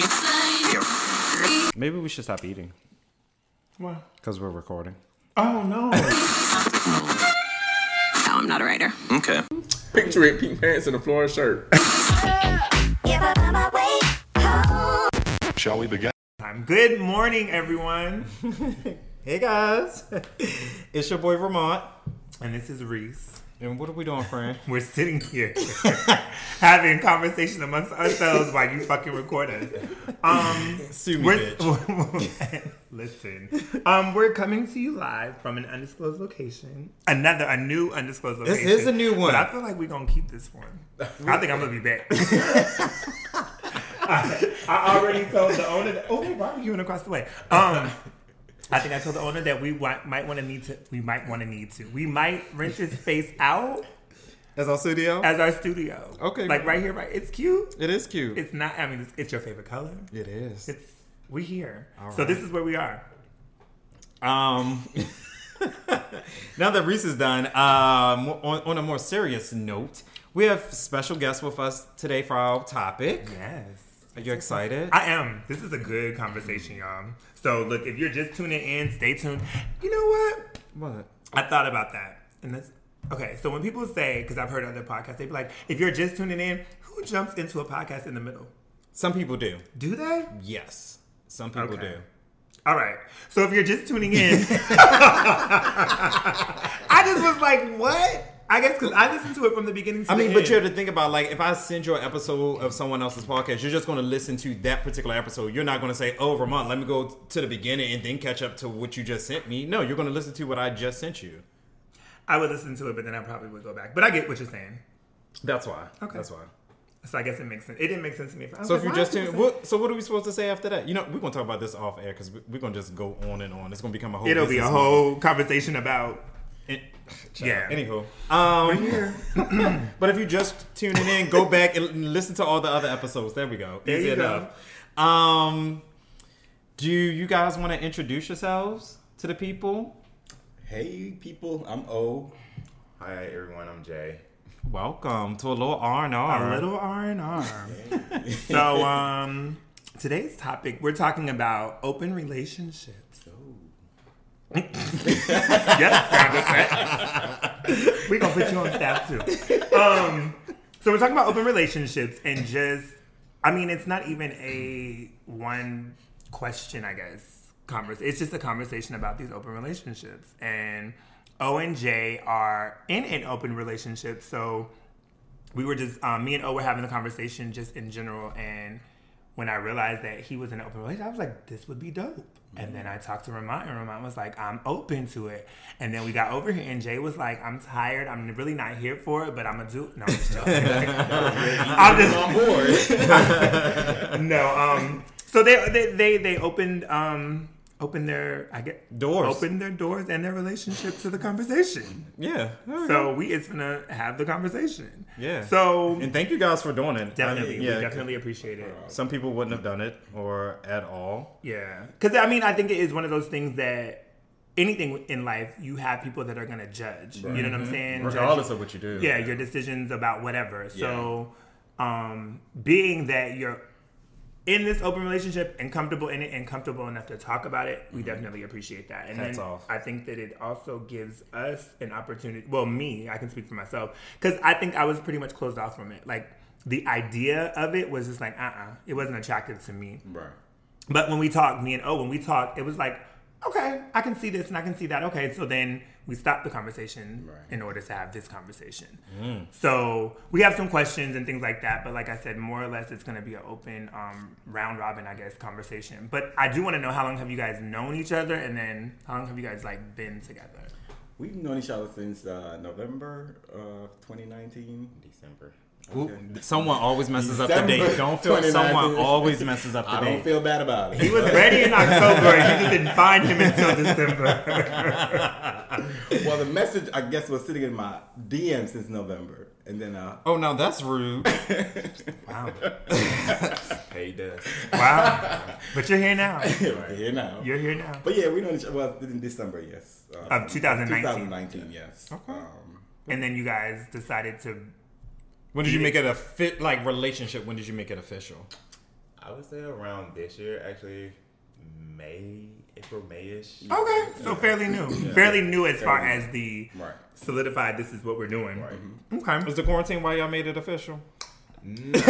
3, 2. Maybe we should stop eating. Why? Because we're recording. Oh, no. No, I'm not a writer. Okay. Picture it, pink pants and a floral shirt. Shall we begin? Good morning, everyone. Hey, guys. It's your boy, Ramont. And this is Reese. And what are we doing, friend? We're sitting here having conversation amongst ourselves while you fucking record us. Sue me, bitch. Listen. We're coming to you live from an undisclosed location. A new undisclosed location. This is a new one. But I feel like we're going to keep this one. I think I'm going to be back. I already told the owner that, oh, why are you across the way? I think I told the owner that we might rent this space out as our studio. Okay, like right here, right. It's cute. It is cute. It's not. I mean, it's your favorite color. It is. It's we here. All right. So this is where we are. Now that Reese is done, on a more serious note, we have special guests with us today for our topic. Yes. Are you excited? I am. This is a good conversation, y'all. So, look, if you're just tuning in, stay tuned. You know what? What? I thought about that. And that's okay. So, when people say, because I've heard other podcasts, they be like, if you're just tuning in, who jumps into a podcast in the middle? Some people do. Do they? Yes. Some people do. All right. So, if you're just tuning in, I just was like, what? I guess because I listened to it from the beginning to the end. But you have to think about, like, if I send you an episode of someone else's podcast, you're just going to listen to that particular episode. You're not going to say, oh, Ramont, let me go to the beginning and then catch up to what you just sent me. No, you're going to listen to what I just sent you. I would listen to it, but then I probably would go back. But I get what you're saying. That's why. Okay. That's why. So I guess it makes sense. It didn't make sense to me. So if you just so what are we supposed to say after that? You know, we're going to talk about this off air because we're going to just go on and on. It's going to become a whole It'll be a whole movie. Conversation about... Yeah. Anywho, we're here. But if you're just tuning in, go back and listen to all the other episodes. There we go. There Easy you enough. Go. Do you guys want to introduce yourselves to the people? Hey, people. I'm O. Hi, everyone. I'm Jay. Welcome to a little R&R. A little R&R. So, today's topic, we're talking about open relationships. Yes, we're going to put you on staff too. So we're talking about open relationships and just, I mean, it's not even a one question, I guess, conversation. It's just a conversation about these open relationships. And O and J are in an open relationship. So we were just, me and O were having a conversation just in general. And when I realized that he was in an open relationship, I was like, this would be dope. And then I talked to Ramont, and Ramont was like, I'm open to it. And then we got over here, and Jay was like, I'm tired. I'm really not here for it, but I'm going to do it. No, I'm just joking. I'm just on board. No. So they opened opened their doors and their relationship to the conversation. Yeah. So it's gonna have the conversation. Yeah. So and thank you guys for doing it. Definitely, we definitely appreciate it. Some people wouldn't have done it or at all. Yeah. Because I think it is one of those things that anything in life you have people that are gonna judge. Right. You know what I'm saying? Regardless of what you do. Yeah. Your decisions about whatever. Yeah. So, being that you're in this open relationship and comfortable in it and comfortable enough to talk about it, we definitely appreciate that. And that's all. I think that it also gives us an opportunity. Well, me, I can speak for myself because I think I was pretty much closed off from it. Like the idea of it was just like, it wasn't attractive to me. Right. But when we talked, me and O, it was like, okay, I can see this and I can see that. Okay, so then we stopped the conversation in order to have this conversation. Mm. So we have some questions and things like that. But like I said, more or less, it's going to be an open round robin, I guess, conversation. But I do want to know how long have you guys known each other, and then how long have you guys like been together? We've known each other since November of 2019, December. Ooh, someone always messes up the date. Don't feel someone always messes up the date. I don't feel bad about it. He was ready in October and you just didn't find him until December. Well, the message, I guess, was sitting in my DM since November. And then, oh, no, that's rude. Wow. Hey, does. Wow. But you're here now. You're here now. But yeah, we know each other. Well, in December, yes. Of 2019. 2019, yes. Okay. And then you guys decided to... When did you make it a relationship? When did you make it official? I would say around this year, actually, April, May-ish. Okay, so fairly new. Fairly new as far as the solidified, this is what we're doing. Right. Okay. Was the quarantine why y'all made it official? No. Because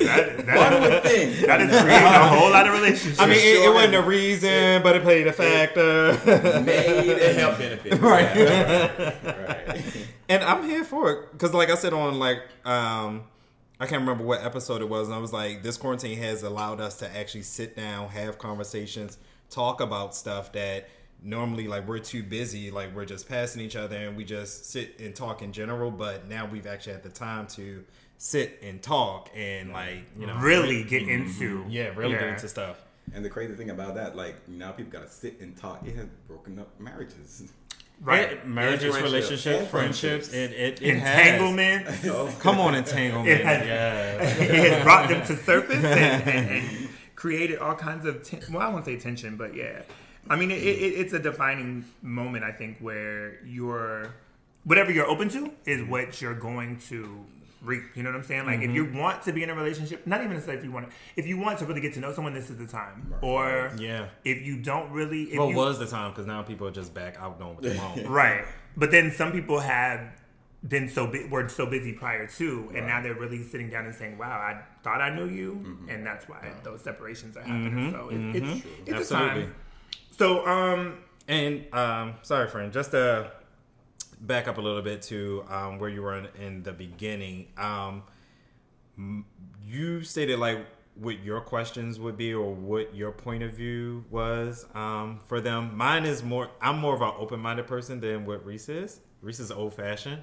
that is creating a whole lot of relationships. I mean, it wasn't a reason, but it played a factor. It made a health benefit. Right. Right. And I'm here for it. Because like I said on I can't remember what episode it was, and I was like, this quarantine has allowed us to actually sit down, have conversations, talk about stuff that normally, like, we're too busy, like, we're just passing each other, and we just sit and talk in general, but now we've actually had the time to sit and talk and, like, you know. Really get into. Yeah, really get into stuff. And the crazy thing about that, like, now people gotta sit and talk. It has broken up marriages. Right, it, marriages, relationships, friendships, it entanglement. Oh, come on, entanglement. It has brought them to surface and created all kinds of I won't say tension, but yeah, I mean it's a defining moment. I think where whatever you're open to is what you're going to reap. You know what I'm saying? Like if you want to be in a relationship, not even necessarily if you want to really get to know someone, this is the time. Right. Or if you don't really, was the time because now people are just back out going with their own. Right. But then some people have been were so busy prior to, and now they're really sitting down and saying, "Wow, I thought I knew you," and that's why those separations are happening. So it's absolutely a time. So sorry, friend, just back up a little bit to where you were in the beginning. You stated like what your questions would be or what your point of view was for them. Mine is I'm more of an open-minded person than what Reese is. Reese is old-fashioned.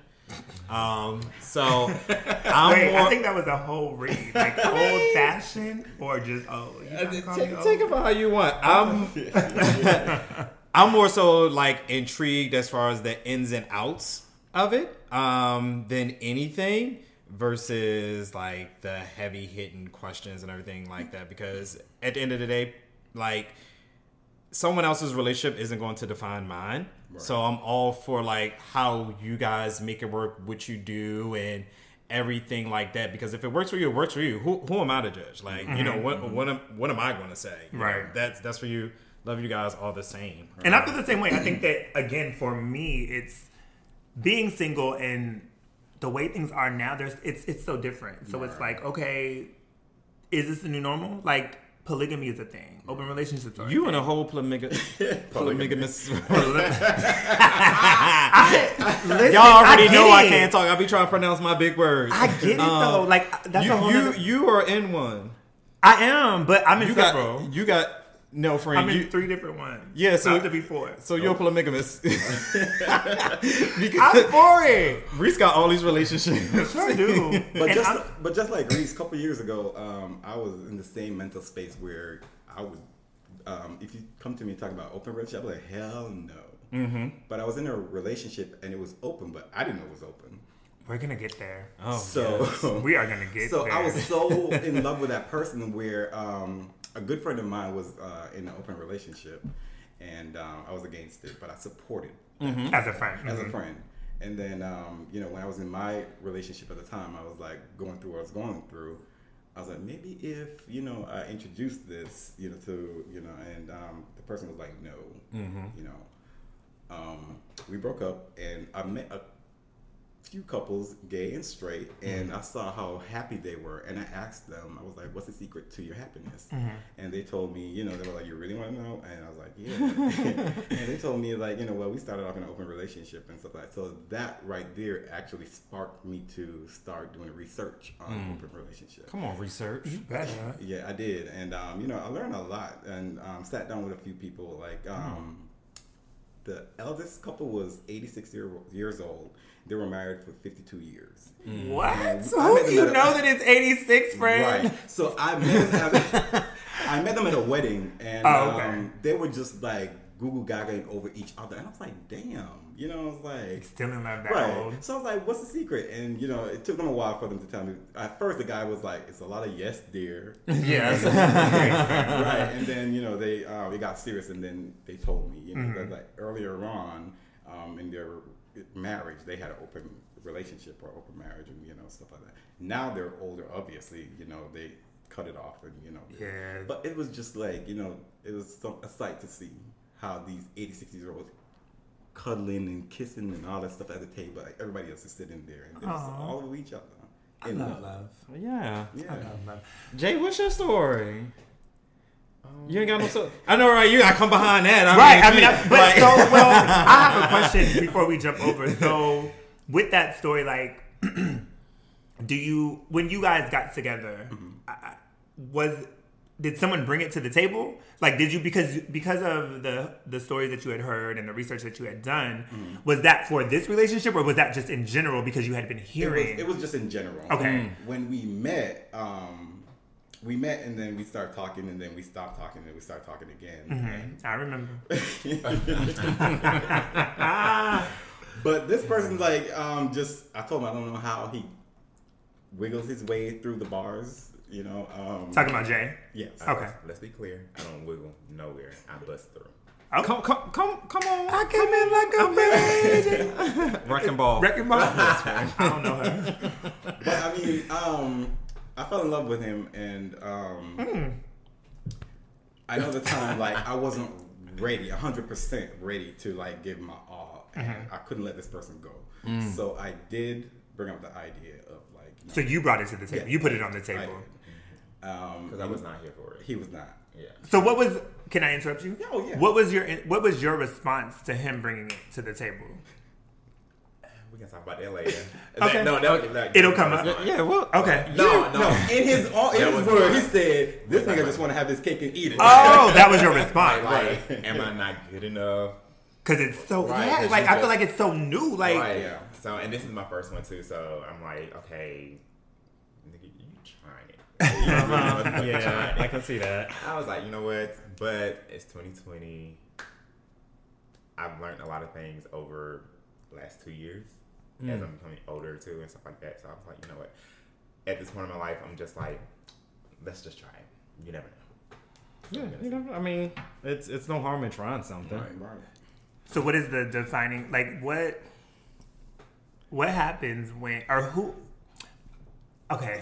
I think that was a whole read, like old-fashioned or just old. Take it for how you want. I'm more so like intrigued as far as the ins and outs of it than anything versus like the heavy hitting questions and everything like that. Because at the end of the day, like someone else's relationship isn't going to define mine. Right. So I'm all for like how you guys make it work, what you do and everything like that. Because if it works for you, it works for you. Who am I to judge? Like, you know, what am I going to say? Right. Know, that's for you. Love you guys all the same. Right? And I feel the same way. I think that, again, for me, it's being single and the way things are now, it's so different. So it's like, okay, is this the new normal? Like, polygamy is a thing. Open relationships are a whole polygamous. Y'all already know I can't talk. I be trying to pronounce my big words. I get it, though. Like, that's a whole you are in one. I am, but I'm in several. You got... No, friend. I'm in three different ones. Yeah, so it to be four. So you're polygamous. I'm for it. Reese got all these relationships. Sure do. But just like Reese, a couple years ago, I was in the same mental space where I would, if you come to me and talk about open relationship, I'm like, hell no. But I was in a relationship and it was open, but I didn't know it was open. We're going to get there. Oh, so yes. We are going to get there. So I was so in love with that person where... a good friend of mine was in an open relationship, and I was against it, but I supported as a friend. And then, you know, when I was in my relationship at the time, I was like going through what I was going through. I was like, maybe if you know, I introduced this, you know, to you know, and the person was like, no, you know, we broke up, and I met a few couples, gay and straight, and I saw how happy they were, and I asked them, I was like, what's the secret to your happiness? And they told me, you know, they were like, you really want to know? And I was like, yeah. And they told me, like, you know, well, we started off in an open relationship and stuff like that. So that right there actually sparked me to start doing research on open relationships. Come on, research. You better. Yeah, I did. And, you know, I learned a lot and sat down with a few people. Like, the eldest couple was 86 years old. They were married for 52 years. What? Who do you know that it's 86, friend? Right. So I met them at a wedding, and they were just like Google gagaing over each other. And I was like, damn. You know, I was like... Still in love that old. So I was like, what's the secret? And, you know, it took them a while for them to tell me. At first, the guy was like, it's a lot of yes, dear. Yes. Right. And then, you know, they got serious, and then they told me, you know, that like earlier on in their marriage, they had an open relationship or open marriage and, you know, stuff like that. Now they're older, obviously, you know, they cut it off and, you know. Yeah. But it was just like, you know, it was a sight to see how these 86-year-olds cuddling and kissing and all that stuff at the table. Like, everybody else is sitting there and they're just all with each other. In love. Yeah. I love love. Jay, what's your story? You ain't got no story. I know, right? You got to come behind that. I have a question before we jump over. So, with that story, like, when you guys got together, mm-hmm. Did someone bring it to the table? Like, did you, because of the stories that you had heard and the research that you had done, was that for this relationship or was that just in general because you had been hearing? It was just in general. Okay. When we met and then we started talking and then we stopped talking and we started talking again. Mm-hmm. I remember. But this person's like, I told him I don't know how he wiggles his way through the bars. You know, talking about Jay. Yes. Okay. Let's be clear. I don't wiggle nowhere. I bust through. Oh. Come on! I came in like a man. Wrecking ball. I don't know her. But I mean, I fell in love with him, and I know the time. Like, I wasn't ready, 100% ready to like give my all, and I couldn't let this person go. Mm. So I did bring up the idea of like. No. So you brought it to the table. Yeah. You put it on the table. Because I was not here for it. He was not. Yeah. So what was? Can I interrupt you? No. Yeah. What was your response to him bringing it to the table? We can talk about that later. Okay. It'll come up. Yeah. Well. Okay. No. In his word, he said, "This nigga just want to have his cake and eat it." Oh, that was your response. Like, am I not good enough? Because it's so I feel like it's so new. Like. Right, yeah. So, and this is my first one too. So I'm like, okay, nigga, you trying it? Yeah, I can see that. I was like, you know what? But it's 2020. I've learned a lot of things over the last 2 years as I'm becoming older too and stuff like that. So I was like, you know what? At this point in my life, I'm just like, let's just try it. You never know. Yeah, you know. I mean, it's no harm in trying something. Right. So what is the defining? Like what? What happens when or who? Okay,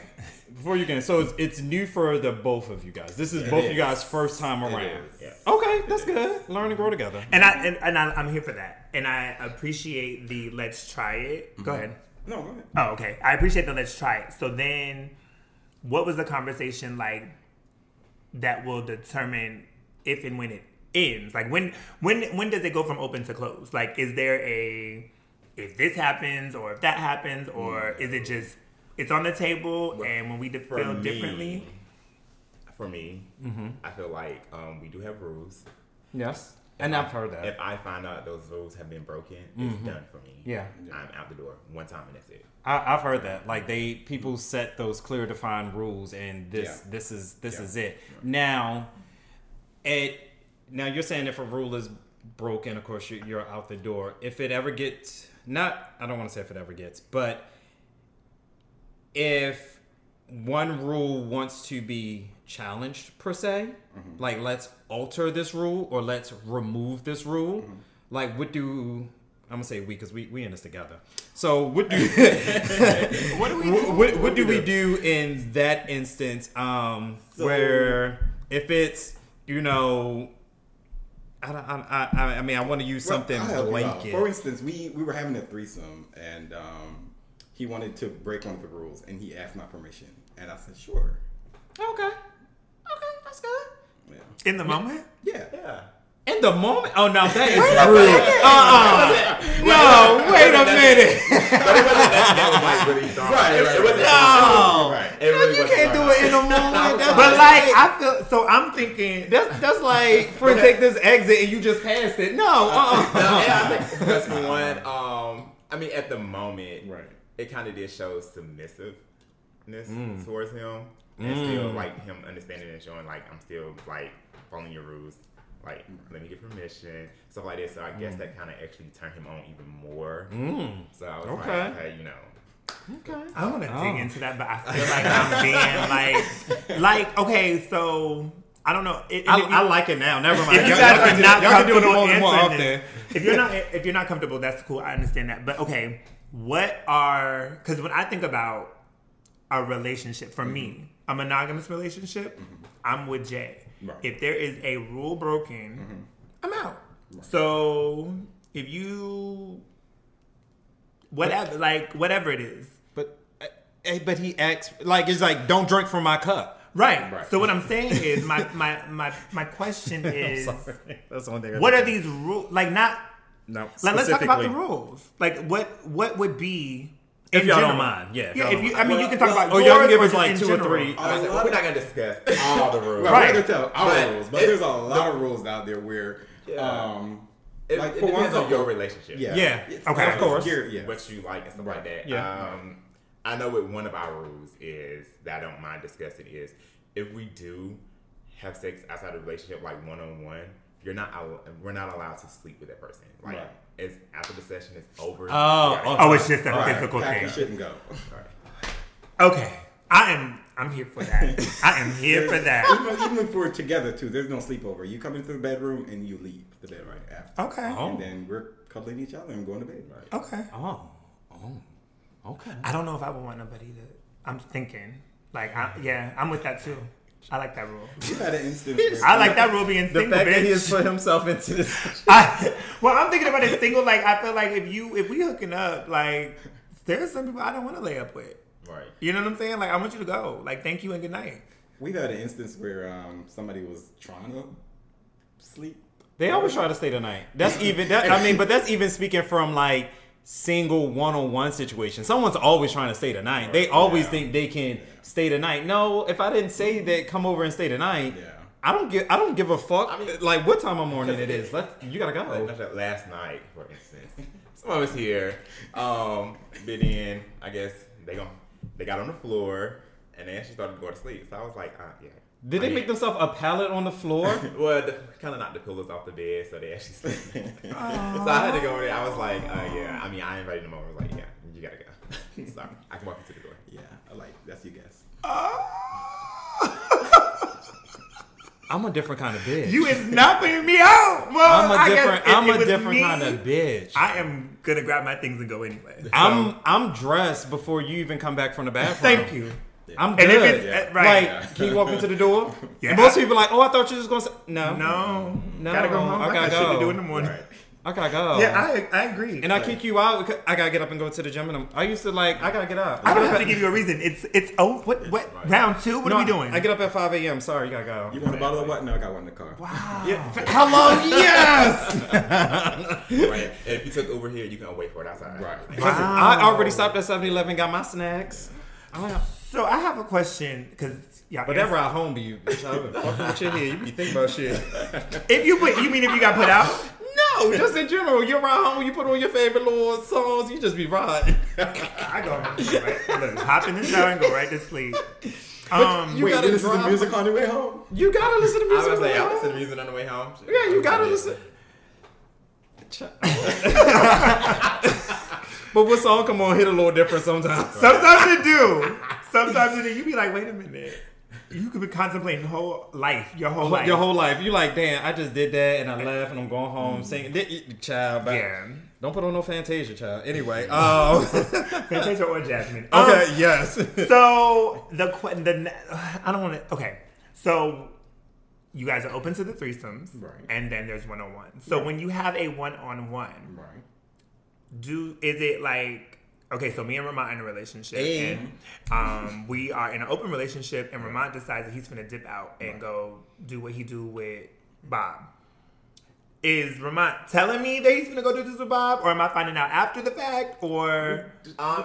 before you get in, so it's new for the both of you guys. This is both of you guys' first time around. Yeah. Okay, that's good. Learn and grow together. And I'm here for that. And I appreciate the let's try it. Mm-hmm. Go ahead. No, go ahead. Oh, okay. I appreciate the let's try it. So then, what was the conversation like? That will determine if and when it ends. Like when does it go from open to close? Like, is there a if this happens or if that happens or is it just it's on the table and when we feel differently? For me, I feel like we do have rules. Yes, and I've heard that. If I find out those rules have been broken, it's done for me. Yeah, I'm out the door one time and that's it. I've heard that. Like people set those clear, defined rules, and this is it. Right. Now you're saying if a rule is broken, of course you're out the door. If it ever gets. I don't want to say if it ever gets, but if one rule wants to be challenged, per se, like let's alter this rule or let's remove this rule, like what do, I'm going to say we because we in this together. So what do what do we do in that instance where if it's, you know, I mean, I want to use something blanket. For instance, we were having a threesome, and he wanted to break one of the rules, and he asked my permission, and I said, sure. Okay, that's good. Yeah. In the moment? Yeah. In the moment? Oh, no, that is rude. No, wait a minute. No, you can't do it in the moment. But like, I feel, so I'm thinking, that's like, friend, take this exit and you just passed it. No, that's one. I mean, at the moment, it kind of did show submissiveness towards him. And still, like, him understanding and showing, like, I'm still, like, following your rules. Like, let me get permission, stuff like that. So I guess that kind of actually turned him on even more. So I was like, okay, you know. Okay. I want to dig into that, but I feel like I'm being like, okay, so I don't know. I like it now. Never mind. If you guys are not comfortable answering this, if you're not comfortable, that's cool. I understand that. But okay, What are, because when I think about a relationship, for me, a monogamous relationship, I'm with Jay. Right. If there is a rule broken, I'm out. Right. So if you, whatever it is. But he acts like, it's like, don't drink from my cup. Right. Right. So what I'm saying is, my question is, that's one thing. What are these rules? Like, not. No. Like, let's talk about the rules. Like, what would be, if y'all don't mind, yeah. If you, I mean, you can talk about. Or y'all can give us like 2 or 3. We're not gonna discuss all the rules. Right. We're gonna tell all the rules, but there's a lot of rules out there where. It, like, it depends on your relationship. Yeah. Okay. Of course. What you like and stuff like that. Yeah. I know what one of our rules is that I don't mind discussing is, if we do have sex outside of a relationship, like one-on-one, we're not allowed to sleep with that person. Like, right. It's after the session is over. Oh, it's just a physical thing. You shouldn't go. All right. Okay, I'm here for that. Even if we're together too, there's no sleepover. You come into the bedroom and you leave the bed right after. Okay. Oh. And then we're cuddling each other and going to bed. Right. Okay. Oh. Okay. I don't know if I would want nobody to. I'm thinking, like, I'm with that too. I like that rule. You had an instant. I like that rule being single. The fact that he has put himself into this. I'm thinking about it single. Like, I feel like if we hooking up, like, there's some people I don't want to lay up with. Right. You know what I'm saying? Like, I want you to go. Like, thank you and good night. We've had an instance where somebody was trying to sleep. They always try to stay the night. That's even speaking from like. Single one-on-one situation. Someone's always trying to stay the night. They always think they can stay the night. No, if I didn't say that, come over and stay the night. Yeah. I don't give a fuck. I mean, like, what time of morning it is. You gotta go. Like, last night, for instance, someone was here. Been in. I guess they got on the floor and then she started going to sleep. So I was like, yeah. Did they make themselves a pallet on the floor? Well, kind of knocked the pillows off the bed, so they actually slept. So I had to go over there. I was like, I invited them over. I was like, yeah, you gotta go. Sorry, I can walk you to the door. Yeah, that's you guys. I'm a different kind of bitch. You is knocking me out. Well, I'm a different kind of bitch. I am gonna grab my things and go anyway. So. I'm dressed before you even come back from the bathroom. Thank you. Yeah. I'm good. Can you walk into the door? Yeah. And most people are like, oh, I thought you were just going to say... No. Gotta go home. I got shit to do in the morning. Right. I gotta go. Yeah, I agree. And I kick you out. I gotta get up and go to the gym. And I used to I gotta get up. I don't have to give you a reason. It's oh, what right. round two? What are we doing? I get up at 5 a.m. Sorry, you gotta go. You want a bottle of what? No, I got one in the car. Wow. Yeah. Hello. Yes. Right. If you took Uber here, you can wait for it outside. Right. Wow. I already stopped at 7-Eleven, got my snacks. So I have a question, but that ride home to you, bitch, I've been fucking with your head. You be thinking about shit. You mean if you got put out? No, just in general. You ride home, you put on your favorite little songs, you just be riding. I go hop in the shower and go right to sleep. You gotta listen to music on the way home. You gotta listen to music. I was like, I listen to music on the way home. Yeah, you gotta listen. But what song come on hit a little different sometimes? Sometimes it do. Sometimes it do. You be like, wait a minute. You could be contemplating your whole life. Your whole life. You like, damn, I just did that and I left and I'm going home singing. Child, bye. Yeah. Don't put on no Fantasia, child. Anyway. Fantasia or Jasmine. Okay, yes. So, I don't want to, okay. So, you guys are open to the threesomes. Right. And then there's one-on-one. So, when you have a one-on-one. Right. Is it like, okay, so me and Ramont are in a relationship and we are in an open relationship and Ramont decides that he's going to dip out and go do what he do with Bob. Is Ramont telling me that he's going to go do this with Bob, or am I finding out after the fact, or?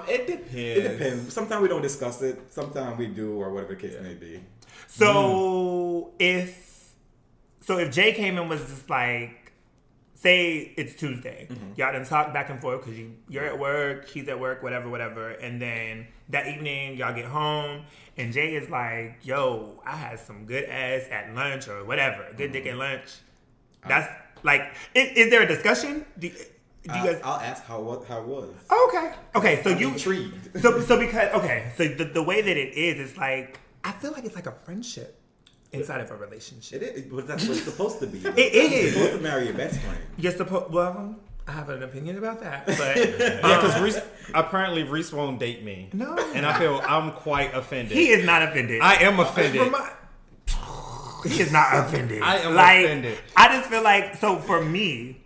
It depends. Sometimes we don't discuss it. Sometimes we do, or whatever the case may be. So if Jay came in was just like, say it's Tuesday. Y'all done talk back and forth because you're at work, he's at work, whatever. And then that evening, y'all get home, and Jay is like, yo, I had some good ass at lunch or whatever. Good dick at lunch. That's is there a discussion? Do you guys... I'll ask how it was. Oh, okay. Okay, so I'm intrigued. So because... Okay, so the way that it is, it's like... I feel like it's like a friendship. Inside of a relationship. It is, but that's what it's supposed to be. It is. You're supposed to marry your best friend. Well, I have an opinion about that, but yeah, because Reese won't date me. No, and I feel I'm quite offended. He is not offended. I am offended. He is not offended. I am offended. I just feel like, so for me,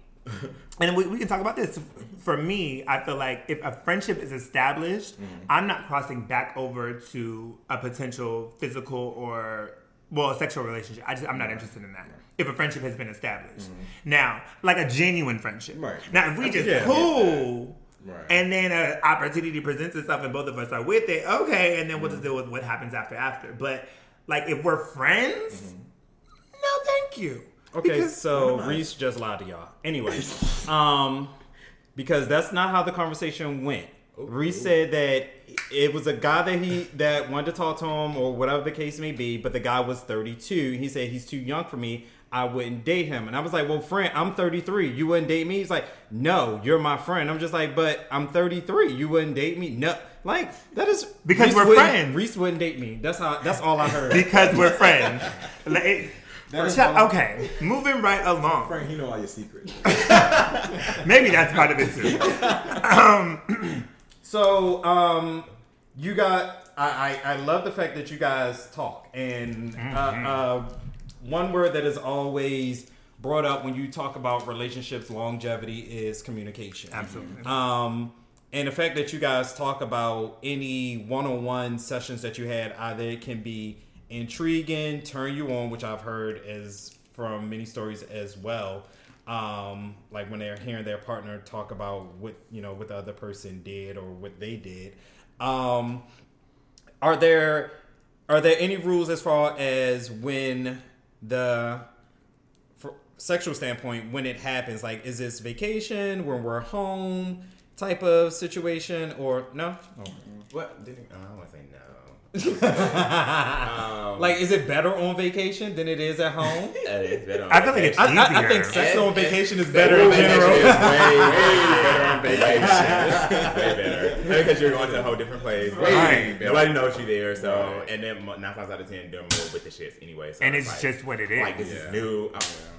and we can talk about this. For me, I feel like if a friendship is established, I'm not crossing back over to a potential physical or a sexual relationship. I'm not interested in that. If a friendship has been established, now, like a genuine friendship. Right. Now, if we just cool, right, and then an opportunity presents itself, and both of us are with it, okay, and then we'll just deal with what happens after. But like, if we're friends, no, thank you. Okay, because, so Reese just lied to y'all. Anyways, because that's not how the conversation went. Okay. Reese said that it was a guy that wanted to talk to him or whatever the case may be, but the guy was 32. He said, he's too young for me. I wouldn't date him. And I was like, well, friend, I'm 33. You wouldn't date me? He's like, no, you're my friend. I'm just like, but I'm 33. You wouldn't date me? No. Like, that is... Because Reese we're friends. Reese wouldn't date me. That's all I heard. Because we're friends. Okay, moving right along. Frank, he know all your secrets. Maybe that's part of it, too. You got... I love the fact that you guys talk. And one word that is always brought up when you talk about relationships longevity is communication. Absolutely. And the fact that you guys talk about any one-on-one sessions that you had, either it can be intriguing, turn you on, which I've heard is from many stories as well. Like when they're hearing their partner talk about what the other person did or what they did. Are there any rules as far as when from sexual standpoint, when it happens? Like, is this vacation, when we're home type of situation, or no? Oh. What? I want to say no. Like, is it better on vacation than it is at home? I feel like it's easier. I think sex on vacation is better in general. Way, way better on vacation. Way better. Because you're going to a whole different place. Right. Nobody knows you there. So, right. And then 9 times out of 10, they're more with the shits anyway. So and it's like, just what it is. Like, this is new.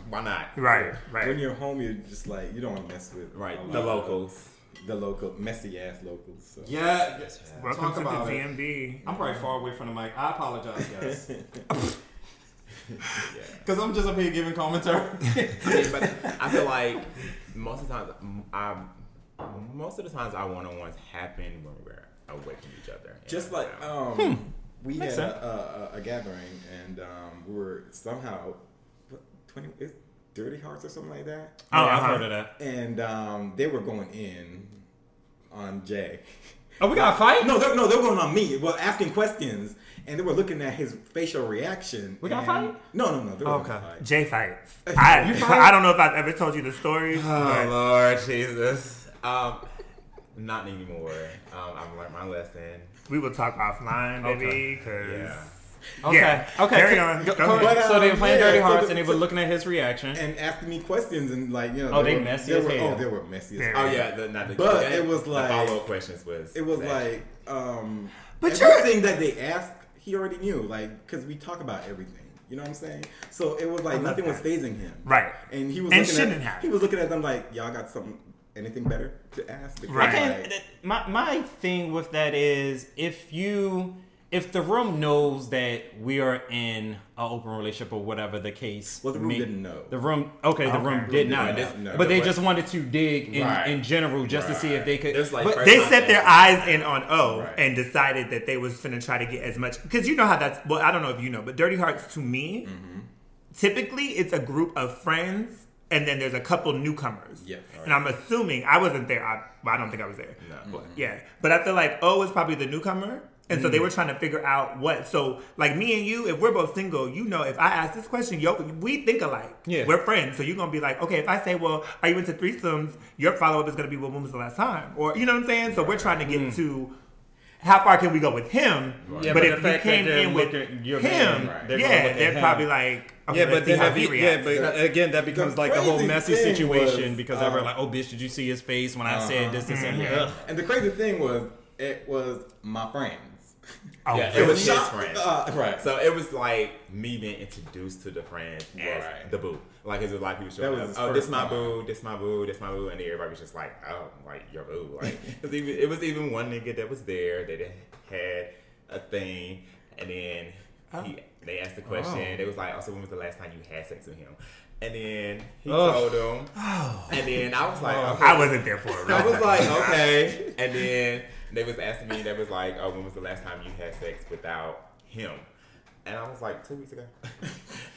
Why not? Right. Right. When you're home, you're just like, you don't want to mess with the locals. The local, messy-ass locals. So. Yeah. Welcome talk to about the DMV. I'm probably far away from the mic. I apologize, guys. Because I'm just up here giving commentary. But I feel like most of the times our one-on-ones happen when we're away from each other. Just like we had a gathering, and we were somehow 20... Dirty Hearts or something like that. Oh, yeah, I've heard of that. And they were going in on Jay. Oh, we got a fight? No, they were going on me. Well, asking questions, and they were looking at his facial reaction. We got a fight? No. They were okay. Fight. Jay fights. I don't know if I've ever told you the story. Oh, Lord Jesus. Not anymore. I've learned my lesson. We will talk offline, baby, because... Okay. Yeah. Okay. Carry on. So they were playing Dirty Hearts, and they were looking at his reaction and asking me questions, and like they were messy as hell. Oh, they were messy as hell. Oh yeah, it was like follow up questions was. It was like but everything that they asked, he already knew, like because we talk about everything. You know what I'm saying? So it was like nothing was phasing him, right? And he was He was looking at them like, y'all got anything better to ask? Because, right. Like, my thing with that is if the room knows that we are in an open relationship or whatever the case, well, the room didn't know. The room did not. But they just wanted to dig in general just to see if they could. Like, but they set their eyes in on O and decided that they was finna try to get as much. Because you know how that's. Well, I don't know if you know, but Dirty Hearts to me, typically it's a group of friends. And then there's a couple newcomers. Yeah. Right. And I'm assuming I wasn't there. I don't think I was there. No. But, yeah. But I feel like O is probably the newcomer. And so they were trying to figure out what. So, like me and you, if we're both single, if I ask this question, we think alike. Yeah. We're friends. So you're going to be like, okay, if I say, well, are you into threesomes? Your follow-up is going to be, well, when was the last time? Or, you know what I'm saying? So we're trying to get to how far can we go with him? Right. Yeah, but if you came in with him, they're probably like, okay, but again, that becomes like the whole messy situation because they were like, oh, bitch, did you see his face when I said this and that? And the crazy thing was, it was my friend. Yeah, it was his friends. Right. So it was like me being introduced to the friends as the boo. Like, it was like people showing up. Oh, this my boo, this my boo, this my boo. And everybody was just like, oh, like, your boo. Like, it was even one nigga that was there that had a thing. And then they asked the question. They was like, oh, so when was the last time you had sex with him? And then he told him. Oh. And then I was like, okay. I wasn't there for it. I was like, okay. And then they was asking me, they was like, oh, when was the last time you had sex without him? And I was like, 2 weeks ago.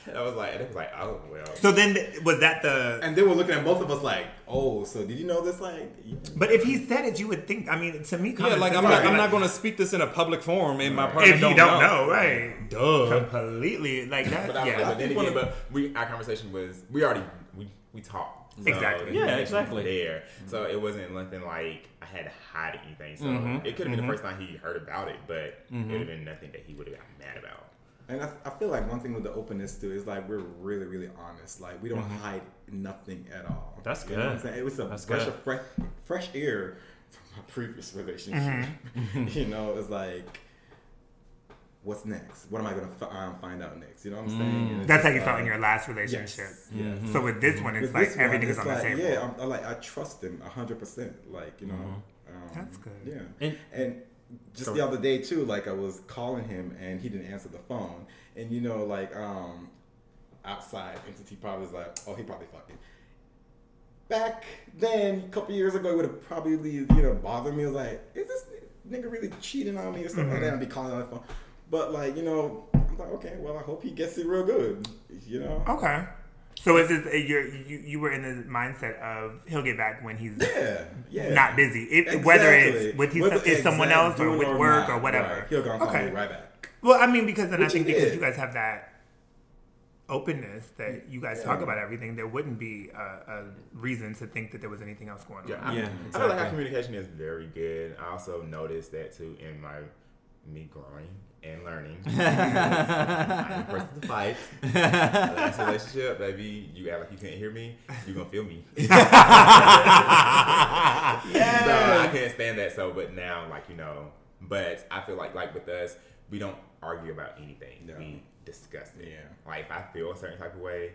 And I was like, and they was like, oh, well. So then, was that the... And they were looking at both of us like, oh, so did you know this? Like, yeah. But if he said it, you would think, I mean, to me... Yeah, like, I'm not going to speak this in a public forum and my partner if you don't know, right. Duh. Completely. Like, that, but our conversation was, we talked. So exactly. Yeah, exactly. There. So it wasn't nothing like I had to hide anything. So it could have been the first time he heard about it, but it would have been nothing that he would have gotten mad about. And I feel like one thing with the openness too is like we're really, really honest. Like we don't hide nothing at all. That's good. You know what I'm saying? It was a fresh air from my previous relationship. You know, it's like, what's next? What am I going to find out next? You know what I'm saying? That's how you felt in your last relationship. Yes. So with this one, it's like everything is on the table. Yeah, I'm like, I trust him 100%. Like, you know. That's good. Yeah. And just the other day too, like I was calling him and he didn't answer the phone. And you know, like outside entity probably was like, oh, he probably fucking. Back then, a couple years ago, it would have probably, you know, bothered me. It was like, is this nigga really cheating on me or something like that? I'd be calling on the phone. But like, you know, I'm like, okay, well, I hope he gets it real good, you know? Okay. So is this you were in the mindset of he'll get back when he's not busy, exactly. Whether it's with someone else or with work or whatever. Right. He'll call me right back. Well, I mean, because then I think because you guys have that openness that you guys talk about everything, there wouldn't be a reason to think that there was anything else going on. Yeah, I feel like our communication is very good. I also noticed that too in me growing and learning. I'm the person to fight. Last relationship, baby, you act like you can't hear me, you're going to feel me. So I can't stand that. So, but now, like, you know, but I feel like with us, we don't argue about anything. No. We discuss it. Yeah. Like, if I feel a certain type of way,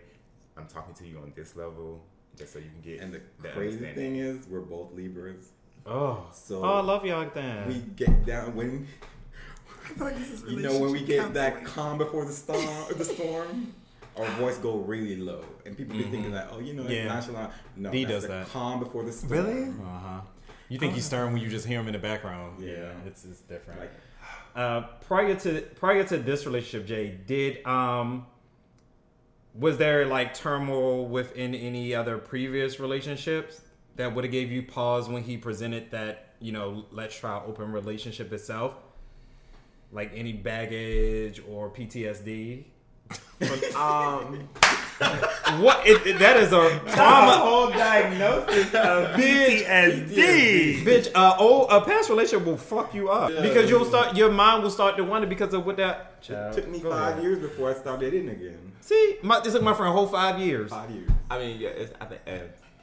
I'm talking to you on this level, just so you can get. And the crazy thing is, we're both Libras. Oh. So I love y'all then. We get down when... You know when we get that calm before the storm, our voice go really low, and people be thinking like, oh, you know, it's nonchalant. No, he does that. Calm before the storm. Really? Uh huh. You think he's stern when you just hear him in the background? Yeah, it's different. Like, prior to this relationship, Jay, did was there like turmoil within any other previous relationships that would have gave you pause when he presented that, you know, let's try open relationship itself? Like any baggage or PTSD? What? That is a trauma. Whole diagnosis of PTSD. Bitch, a past relationship will fuck you up because your mind will start to wonder because of what that. Child. It took me 5 years before I started dating again. See, this took my friend a whole 5 years. 5 years. I mean, yeah, I think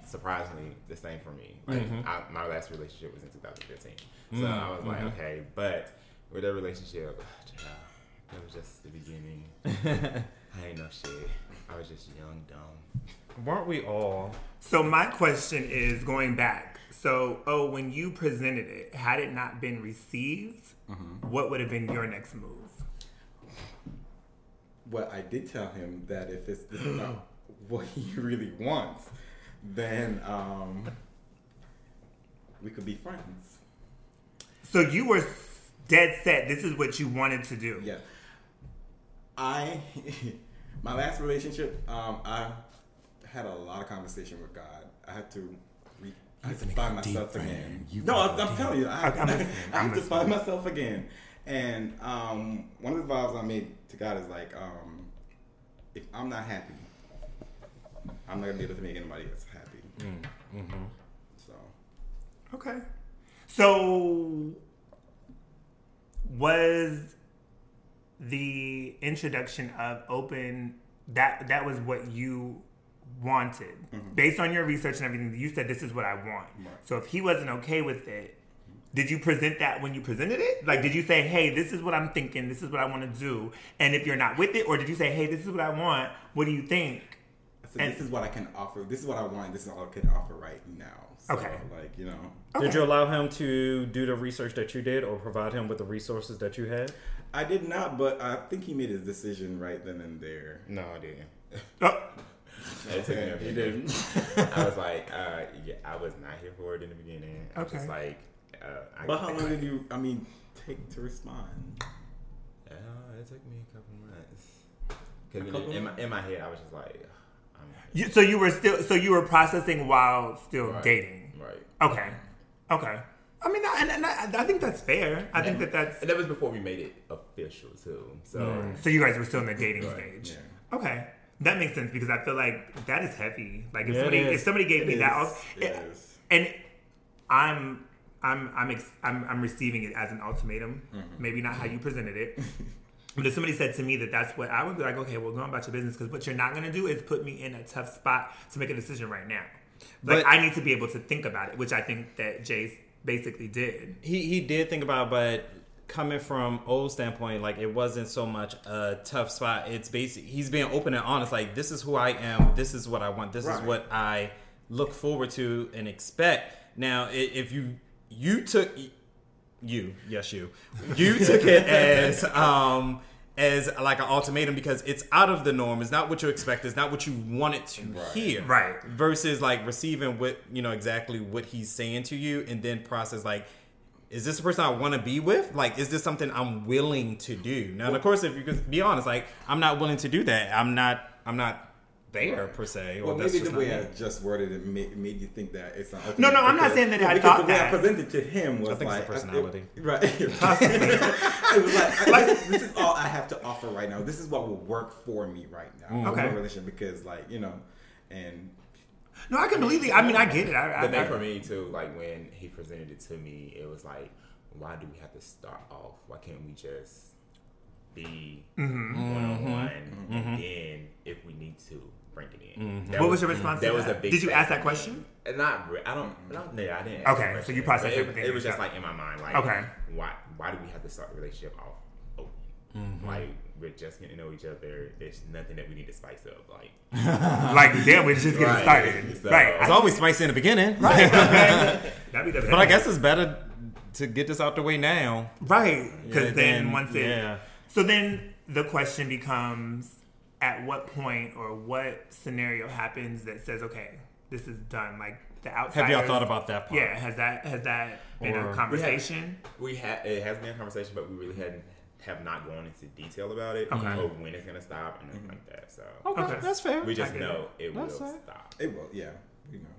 surprisingly the same for me. Like my last relationship was in 2015, so I was like, okay, but. With that relationship, child, that was just the beginning. I ain't no shit. I was just young, dumb. Weren't we all? So my question is going back. So, when you presented it, had it not been received, what would have been your next move? Well, I did tell him that if it's not what he really wants, then we could be friends. So you were... dead set. This is what you wanted to do. Yeah. My last relationship, I had a lot of conversation with God. I had to find myself again. No, I'm telling you, I had to find myself again. And one of the vows I made to God is like, if I'm not happy, I'm not gonna be able to make anybody else happy. So. Okay. So. Was the introduction of open that was what you wanted based on your research and everything? You said this is what I want. Right. So if he wasn't okay with it, Did you present that when you presented it? Like, did you say, hey, this is what I'm thinking. This is what I want to do. And if you're not with it, or did you say, hey, this is what I want. What do you think? So and this is what I can offer. This is what I want. This is all I can offer right now. So, okay. Like, you know. Okay. Did you allow him to do the research that you did or provide him with the resources that you had? I did not, but I think he made his decision right then and there. No, I didn't. Oh. He didn't. I was like, yeah, I was not here for it in the beginning. I was just like, but how long did you, take to respond? It took me a couple months. Because in my head, I was just like, you were processing while still dating. Right. Okay. I think that's fair. And that was before we made it official too. So, so you guys were still in the dating stage. Yeah. Okay. That makes sense because I feel like that is heavy. Like if somebody gave me that, and I'm receiving it as an ultimatum. Mm-hmm. Maybe not how you presented it. But if somebody said to me that that's what I would be like, okay, well, go on about your business because what you're not going to do is put me in a tough spot to make a decision right now. Like, but I need to be able to think about it, which I think that Jay basically did. He did think about it, but coming from O's standpoint, like, it wasn't so much a tough spot. It's basically, he's being open and honest. Like, this is who I am. This is what I want. This is what I look forward to and expect. Now, if you took... You took it as like an ultimatum because it's out of the norm. It's not what you expect. It's not what you wanted to hear. Right. Versus like receiving what, exactly what he's saying to you and then process like, is this the person I want to be with? Like, is this something I'm willing to do? Now, of course, if you could be honest, like, I'm not willing to do that. I'm not there per se. Well, maybe the way I just worded it made you think that it's not. No, I'm not saying that I thought that. Because the way I presented to him was like personality, right? It was like this is all I have to offer right now. This is what will work for me right now. Okay, in a relationship because and. No, I can believe it. I get it. But that for me too. Like when he presented it to me, it was like, why do we have to start off? Why can't we just be one-on-one and then if we need to? Bring it in. Mm-hmm. What was your response to that? Was a big Did you ask that question? I didn't ask that question. So you processed everything. It was just like in my mind, like, why do we have to start the relationship off open? Mm-hmm. Like, we're just getting to know each other. There's nothing that we need to spice up. Like, we're just getting started. So, right. It's always spicy in the beginning. Right. That'd be the best. But I guess it's better to get this out the way now. Right. Because then once it... Yeah. So then the question becomes... At what point or what scenario happens that says, okay, this is done? Like the outsiders. Have y'all thought about that part? Yeah, has that been a conversation? It has been a conversation, but we really have not gone into detail about it or when it's gonna stop and things like that. So okay, that's fair. We just know it will stop. It will, yeah. You know.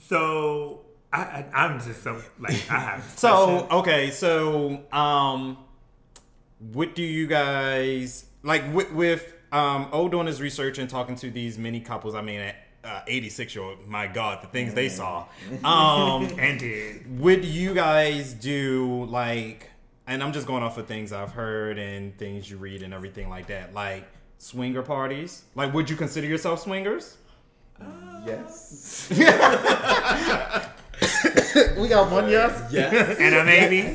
So I'm just so like I have. So okay, so what do you guys like with O doing his research and talking to these many couples. 86-year-old, my God, the things they saw. And did. Would you guys do, like, and I'm just going off of things I've heard and things you read and everything like that, like swinger parties? Like, would you consider yourself swingers? Yes. We got one yes. And a maybe.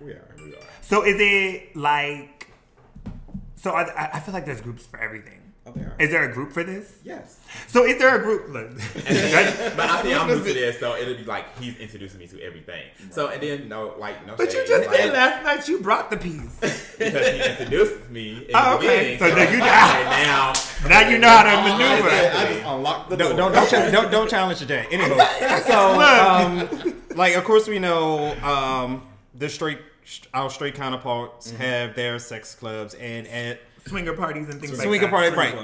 We are. So is it like, so I feel like there's groups for everything. Oh, there are. Is there a group for this? Yes. So is there a group? Look. But I think I'm new to this, so it'll be like he's introducing me to everything. Right. So and then no. But shade, you just said last night you brought the piece. Because he introduced me. In the beginning, so now you know. Now you know how to maneuver. I just unlocked the door. Don't challenge your day. Anyway, so like of course we know the straight. Our straight counterparts have their sex clubs and at swinger parties and things like that. Swinger party, right.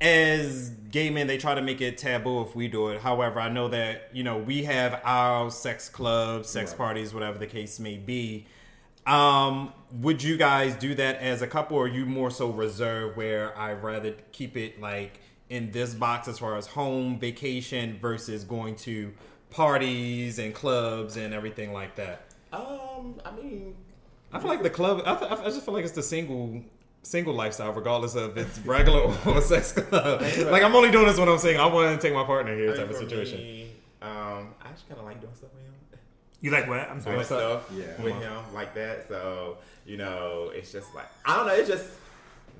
As gay men, they try to make it taboo if we do it. However, I know that, we have our sex clubs, sex parties, whatever the case may be. Would you guys do that as a couple or are you more so reserved where I'd rather keep it like in this box as far as home, vacation versus going to parties and clubs and everything like that? I feel like the club. I just feel like it's the single lifestyle, regardless of it's regular or sex club. Like I'm only doing this when I'm single. I want to take my partner here type of situation. I just kind of like doing stuff with him. You like what? I'm sorry. Doing stuff with him like that. So, you know, it's just like, I don't know. It's just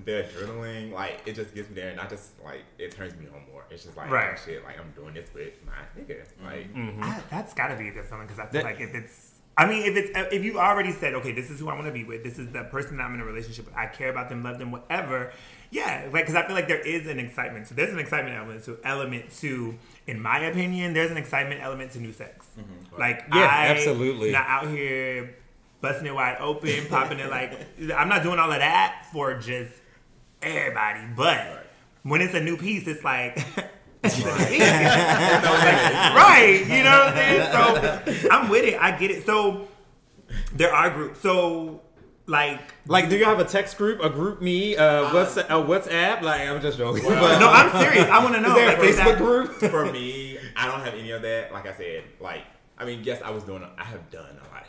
the adrenaline. Like, it just gets me there. And I just, like, it turns me on more. It's just like, oh, shit, like, I'm doing this with my nigga. Like, that's got to be a good feeling because I feel like if it's, I mean, if you already said, okay, this is who I want to be with, this is the person that I'm in a relationship with, I care about them, love them, whatever. Yeah, like, because I feel like there is an excitement. So there's an excitement element to, in my opinion, there's an excitement element to new sex. Mm-hmm. Like, absolutely. Not out here busting it wide open, popping it like, I'm not doing all of that for just everybody. But when it's a new piece, it's like... Right, you know what I'm saying? So I'm with it, I get it. So there are groups. So like do you have a text group, a group me, WhatsApp? Like, I'm just joking. Well, no, I'm serious. I want to know. Is there a Facebook group? For me, I don't have any of that. Like I said, like, I mean, yes, I have done a lot of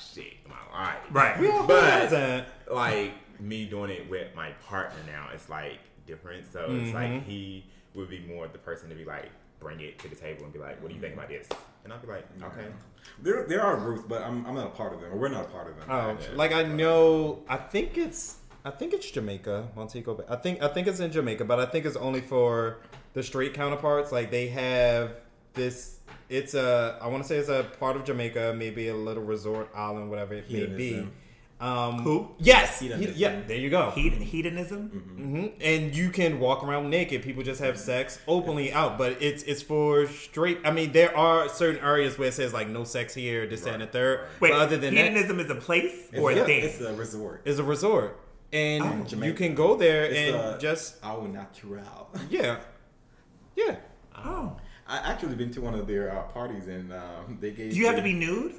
shit in my life. Right. But like me doing it with my partner now, it's like different. So it's like he would be more the person to be like, bring it to the table and be like, what do you think about this? And I'll be like, okay. There are groups, but I'm not a part of them, or we're not a part of them. Oh, like I know, I think it's Jamaica, Montego Bay. I think it's in Jamaica, but I think it's only for the straight counterparts. Like they have this, I want to say it's a part of Jamaica, maybe a little resort island, whatever it may be. Who? Yes. Hedonism. Yeah. There you go. Hedonism. Mm-hmm. And you can walk around naked. People just have sex openly out, but it's for straight. I mean, there are certain areas where it says like no sex here, this and the third. Wait, but other than hedonism that, is a place or a thing? It's a resort. It's a resort, and you can go there just au natural. Yeah. Yeah. Oh. I actually been to one of their parties, and they gave. Do you have to be nude?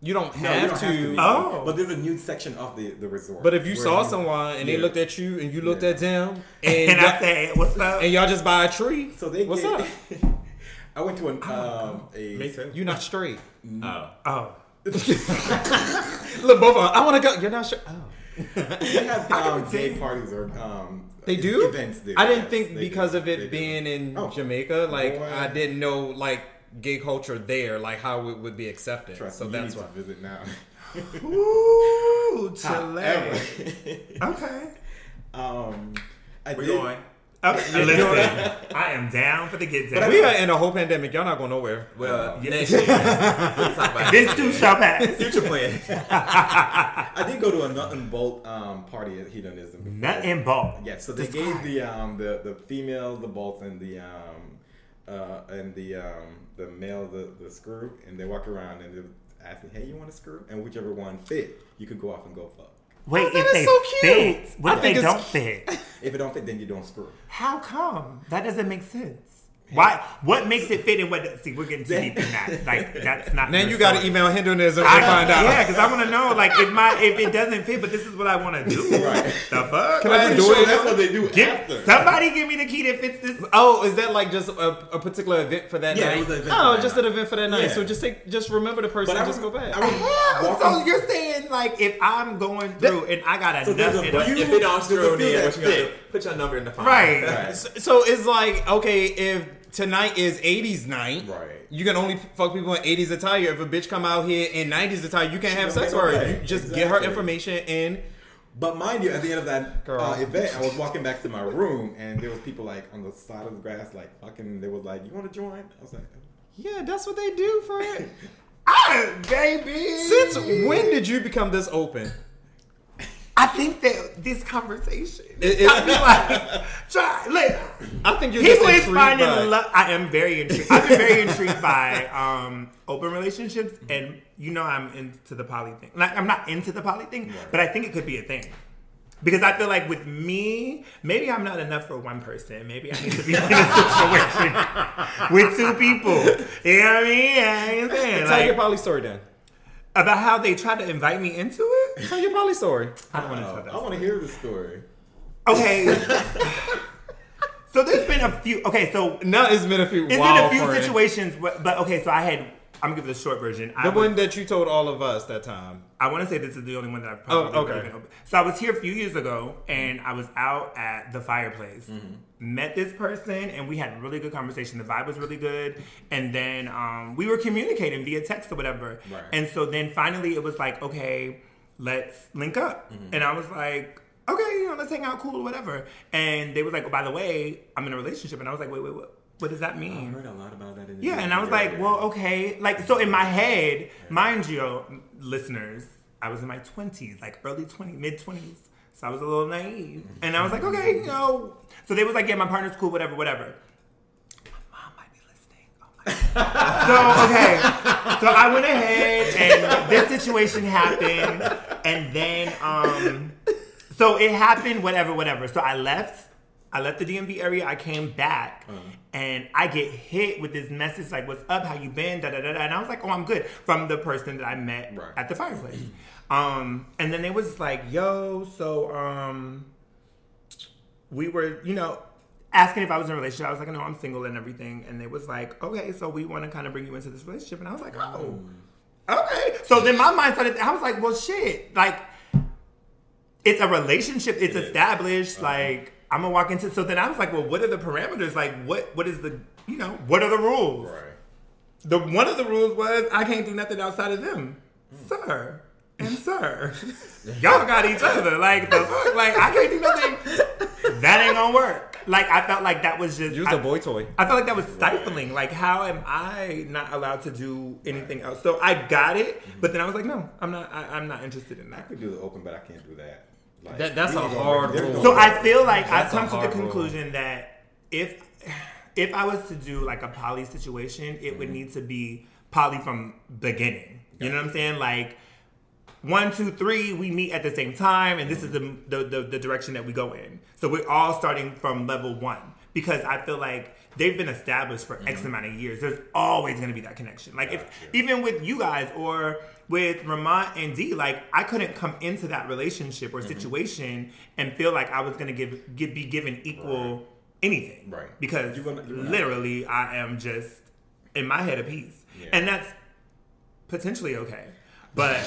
You don't have to. Oh. But there's a nude section of the resort. But if you saw someone and they looked at you and you looked at them. And I said, what's up? And y'all just buy a tree. So what's up? I went to You're not straight. No. Oh. Look, both of them. I want to go. You're not straight. Oh. They have gay parties or they do? Events. There. I didn't think because of it being in Jamaica, like, I didn't know, like, gay culture there, like how it would be accepted. Trust so me, that's why I visit now. Ooh, Chile. Okay. We're going. Okay. Listen, I am down for the get down. But we are in a whole pandemic. Y'all not going nowhere. Well, next year. This too shall pass. Future plan. I did go to a nut and bolt party at Hedonism before. Nut and bolt. Yeah. So they gave the female the bolt and the male the screw, and they walk around and they ask me, hey, you want a screw? And whichever one fit, you could go off and go fuck. Wait, if they fit, what if they don't fit? If it don't fit, then you don't screw. How come? That doesn't make sense. Why? What makes it fit and what? See, we're getting too deep in that. Like, that's not. Then you got to email Hedonism to find out. Yeah, because I want to know, like, if it doesn't fit, but this is what I want to do. Right? The fuck? Can I do it? That's what they do after. Somebody give me the key that fits this. Oh, is that like just a particular event for that night? An event for that night. Yeah. So just remember the person and just go back. So you're saying like if I'm going through and I got enough, if it don't screw, then what you gonna do? Put your number in the phone. Right. So it's like, okay, if tonight is 80s night. Right. You can only fuck people in 80s attire. If a bitch come out here in 90s attire, you can't have sex with her. You just get her information and... But mind you, at the end of that event, I was walking back to my room and there was people like on the side of the grass like fucking... They were like, you want to join? I was like... Yeah, that's what they do for it. Baby! Since when did you become this open? I think that this conversation I think you're just intrigued by I am very intrigued. I've been very intrigued by open relationships, and you know I'm into the poly thing. Like, I'm not into the poly thing, but I think it could be a thing. Because I feel like with me, maybe I'm not enough for one person. Maybe I need to be in a situation with two people. You know what I mean? I ain't saying. Tell your poly story then. About how they tried to invite me into it? Tell your poly story. I don't want to tell that. I want to hear the story. Okay. So there's been a few. Okay, so now it's been a few. It's been a few situations, but okay. So I had I'm going to give it a short version. The one that you told all of us that time. I want to say this is the only one that I've probably been open. So I was here a few years ago, and I was out at the fireplace. Mm-hmm. Met this person, and we had a really good conversation. The vibe was really good. And then we were communicating via text or whatever. Right. And so then finally it was like, okay, let's link up. Mm-hmm. And I was like, okay, let's hang out, cool, or whatever. And they was like, oh, by the way, I'm in a relationship. And I was like, wait, what does that mean? I heard a lot about that. And I was like, well, okay. Like, so in my head, mind you, listeners, I was in my 20s, like early 20s, mid 20s. So I was a little naive. And I was like, okay, So they was like, yeah, my partner's cool, whatever. My mom might be listening. Oh my God. So, okay. So I went ahead and this situation happened. And then, so it happened, whatever. So I left the DMV area. I came back, and I get hit with this message like, "What's up? How you been?" Da da da. And I was like, "Oh, I'm good." From the person that I met at the fireplace, and then they was like, "Yo, so we were, asking if I was in a relationship." I was like, "No, I'm single and everything." And they was like, "Okay, so we want to kind of bring you into this relationship." And I was like, "Oh, okay." So then my mind started. I was like, "Well, shit, like it's a relationship. It's established, like." I'm gonna walk into. So then I was like, well, what are the parameters? Like, what is the, what are the rules? Right. One of the rules was I can't do nothing outside of them, sir and sir. Y'all got each other. Like, the fuck? Like, I can't do nothing. That ain't gonna work. Like, I felt like that was just. Use a boy toy. I felt like that was stifling. Like, how am I not allowed to do anything else? So I got it, but then I was like, no, I'm not. I'm not interested in that. I could do the open, but I can't do that. Like, that's a hard rule. So I feel like I come to the conclusion that if I was to do like a poly situation, it would need to be poly from beginning. You know what I'm saying? Like 1, 2, 3, we meet at the same time, and this is the direction that we go in. So we're all starting from level 1 because I feel like they've been established for X amount of years. There's always going to be that connection. Like even with you guys or with Ramont and D, like I couldn't come into that relationship or situation and feel like I was going to be given equal anything. Right. Because literally I am just in my head a piece. Yeah. And that's potentially okay. But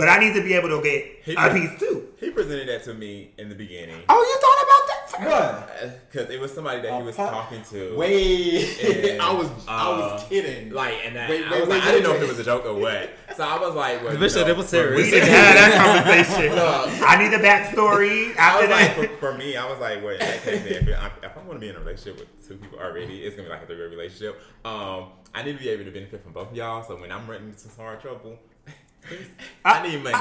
I need to be able to get a piece too. He presented that to me in the beginning. Oh, you thought about that? Because it was somebody that he was talking to. Wait, I was kidding. Like, and I didn't know if it was a joke or what. So I was like, well, it was serious. We didn't have that conversation. I need the backstory. For me, I was like, wait, if I want to be in a relationship with two people already, it's gonna be like a 3-way relationship. I need to be able to benefit from both of y'all. So when I'm running into some hard trouble. I need money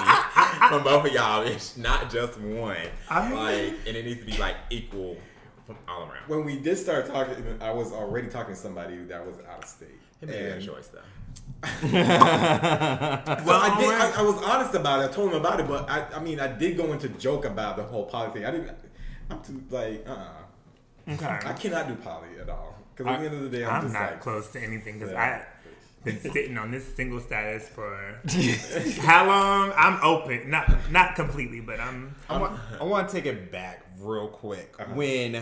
from both of y'all. It's not just one. And it needs to be like equal from all around. When we did start talking, I was already talking to somebody that was out of state. He made a choice though. I was honest about it. I told him about it, but I did go into joke about the whole poly thing. I'm too like, okay. I cannot do poly at all because at the end of the day, I'm just not like, close to anything because been sitting on this single status for how long? I'm open, not completely, but I want to take it back real quick. When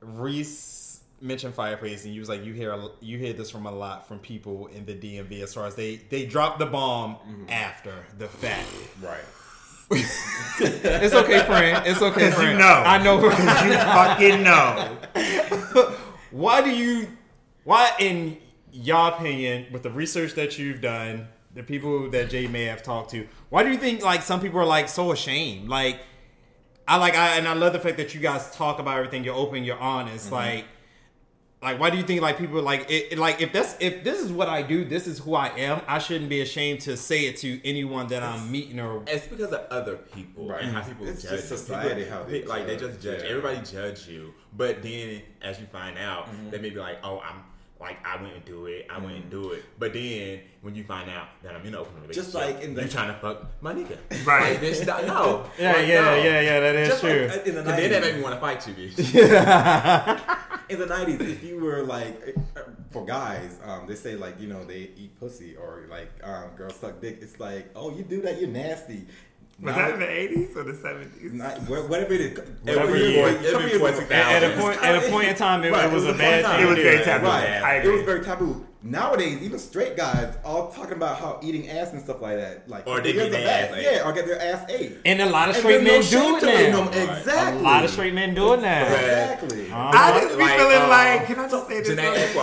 Reese mentioned fireplace, and you was like, you hear this from a lot from people in the DMV as far as they drop the bomb after the fact, right? It's okay, friend. It's okay, friend. I know you fucking know. Why in your opinion, with the research that you've done, the people that Jay may have talked to, why do you think like some people are like so ashamed? Like, I love the fact that you guys talk about everything. You're open. You're honest. Mm-hmm. Like why do you think like people like it? Like if this is what I do, this is who I am. I shouldn't be ashamed to say it to anyone that I'm meeting or. It's because of other people, right? And how people it's judge just society. People, how they like judge. They just judge. Everybody judge you, but then as you find out, they may be like, oh, I'm. Like, I wouldn't do it. But then, when you find out that I'm in an open relationship, just like in the, you're trying to fuck my nigga. Right. Like, bitch, no. Yeah, that is just true. Like, in the 90s. Then that made me want to fight you, bitch. In the 90s, if you were, like, for guys, they say, like, they eat pussy or, like, girls suck dick. It's like, oh, you do that, you're nasty. Was that in the 80s or the 70s? Whatever it is. Whatever year. At a point in time, it was a bad thing. It was very taboo. Right. I agree. It was very taboo. nowadays, even straight guys all talking about how eating ass and stuff like that, like or they get their ass ate. Yeah, or get their ass ate. And a lot of straight men do it now. Exactly. A lot of straight men do it now. Exactly. I just be feeling like, can I just say this?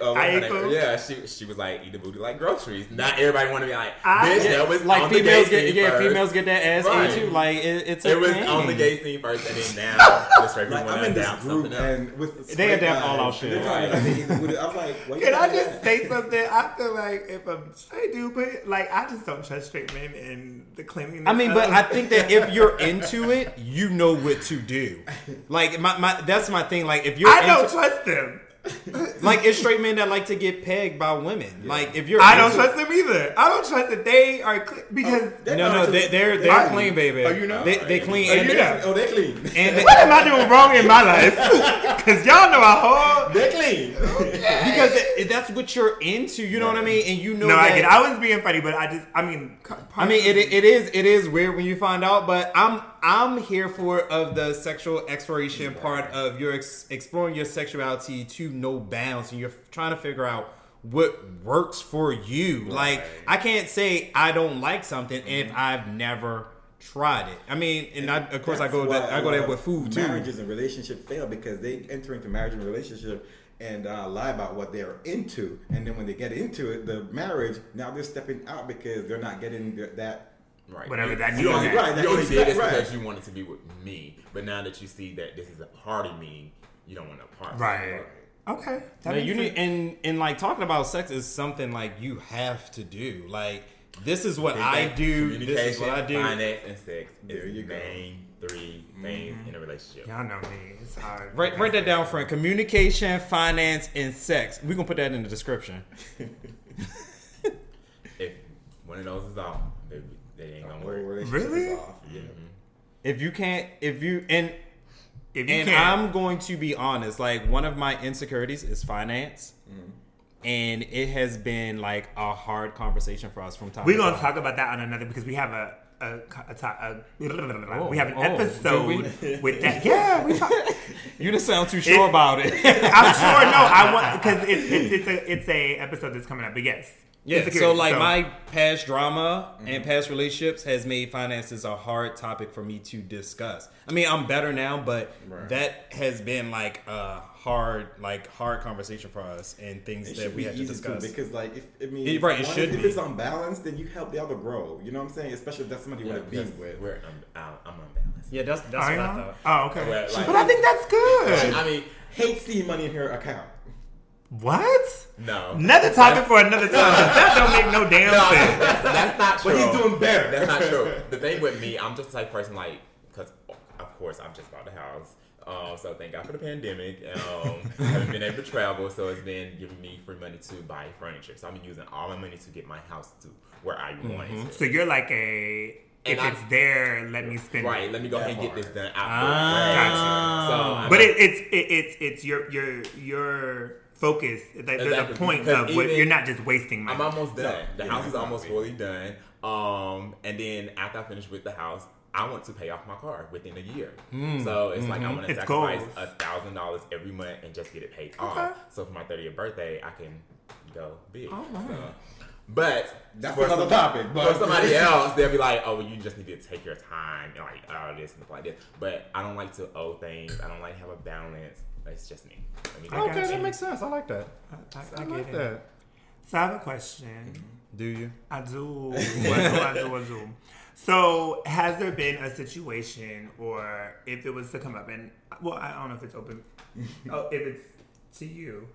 Janae, yeah, she was like, eat the booty like groceries. Not everybody want to be like, bitch, that was like females get females get that ass ate too. Like it's it was on the gay scene first, and then now the straight people want to adapt something else. They adapt all our shit. I'm like, wait. Can I just say something? I feel like if a straight dude, but like I just don't trust straight men and the cleanliness. I mean, but I think that if you're into it, you know what to do. Like my that's my thing. Like if you're, don't trust them. Like it's straight men that like to get pegged by women. Yeah. Like if you're, I don't trust them either. I don't trust that they are clean because they're clean, baby. Oh, you know they clean. Oh, and they clean. And what am I doing wrong in my life? Because y'all know I hold. They clean because that's what you're into. You know what I mean? And you know. No, that, I wasn't being funny, but I mean, it is weird when you find out. But I'm here for of the sexual exploration part of your exploring your sexuality to no bounds, and you're trying to figure out what works for you. Right. Like I can't say I don't like something if I've never tried it. I mean, I go there with food too. Marriages and relationships fail because they enter into marriage and relationship and lie about what they're into, and then when they get into it, the marriage now they're stepping out because they're not getting that. Right. Whatever that means. You only did this because you wanted to be with me. But now that you see that this is a party me, you don't want to party. Right. Okay. And like talking about sex is something like you have to do. Like this is what I do. This is what I do. Finance and sex. There you go. Three things in a relationship. Y'all know me. It's hard. Write that down, friend. Communication, finance, and sex. We're gonna put that in the description. If one of those is off, baby. They ain't gonna work. Really? Yeah. If you can't. I'm going to be honest, like one of my insecurities is finance. Mm. And it has been like a hard conversation for us from time to time. We're gonna talk about that on another because we have an episode with that. Yeah, we talk. You just sound too sure about it. I'm sure. No, I want because it's a episode that's coming up. But yes. Yeah, so like my past drama and past relationships has made finances a hard topic for me to discuss. I mean, I'm better now, but that has been like a hard conversation for us and things that we have to discuss. Because like, if it's unbalanced, then you help the other grow. You know what I'm saying? Especially if that's somebody you want to be with. I'm unbalanced. Yeah, that's what I thought. Oh, okay. But I think that's good. I mean, hate seeing money in her account. What? No. Another topic for another time. That don't make no damn sense. That's not true. But he's doing better. That's not true. The thing with me, I'm just the type of person, like, because, of course, I've just bought a house. So thank God for the pandemic. I haven't been able to travel, so it's been giving me free money to buy furniture. So I've been using all my money to get my house to where I want it to. So you're like a... let me go ahead and get this done. Gotcha. So, but it's your focus. Like, exactly. There's a point of what you're not just wasting money. I'm almost done. No, the house is almost fully done. And then after I finish with the house, I want to pay off my car within a year. So it's like I want to sacrifice $1,000 every month and just get it paid off. So for my 30th birthday, I can go big. Oh, wow. So, but that's another topic. But for somebody else, they'll be like, "Oh, well, you just need to take your time and like all this and like this." But I don't like to owe things. I don't like to have a balance. It's just me. Okay, that makes sense. I like that. I like that. So I have a question. Do you? I do. I do. So has there been a situation, or if it was to come up, and well, I don't know if it's open. Oh, if it's to you.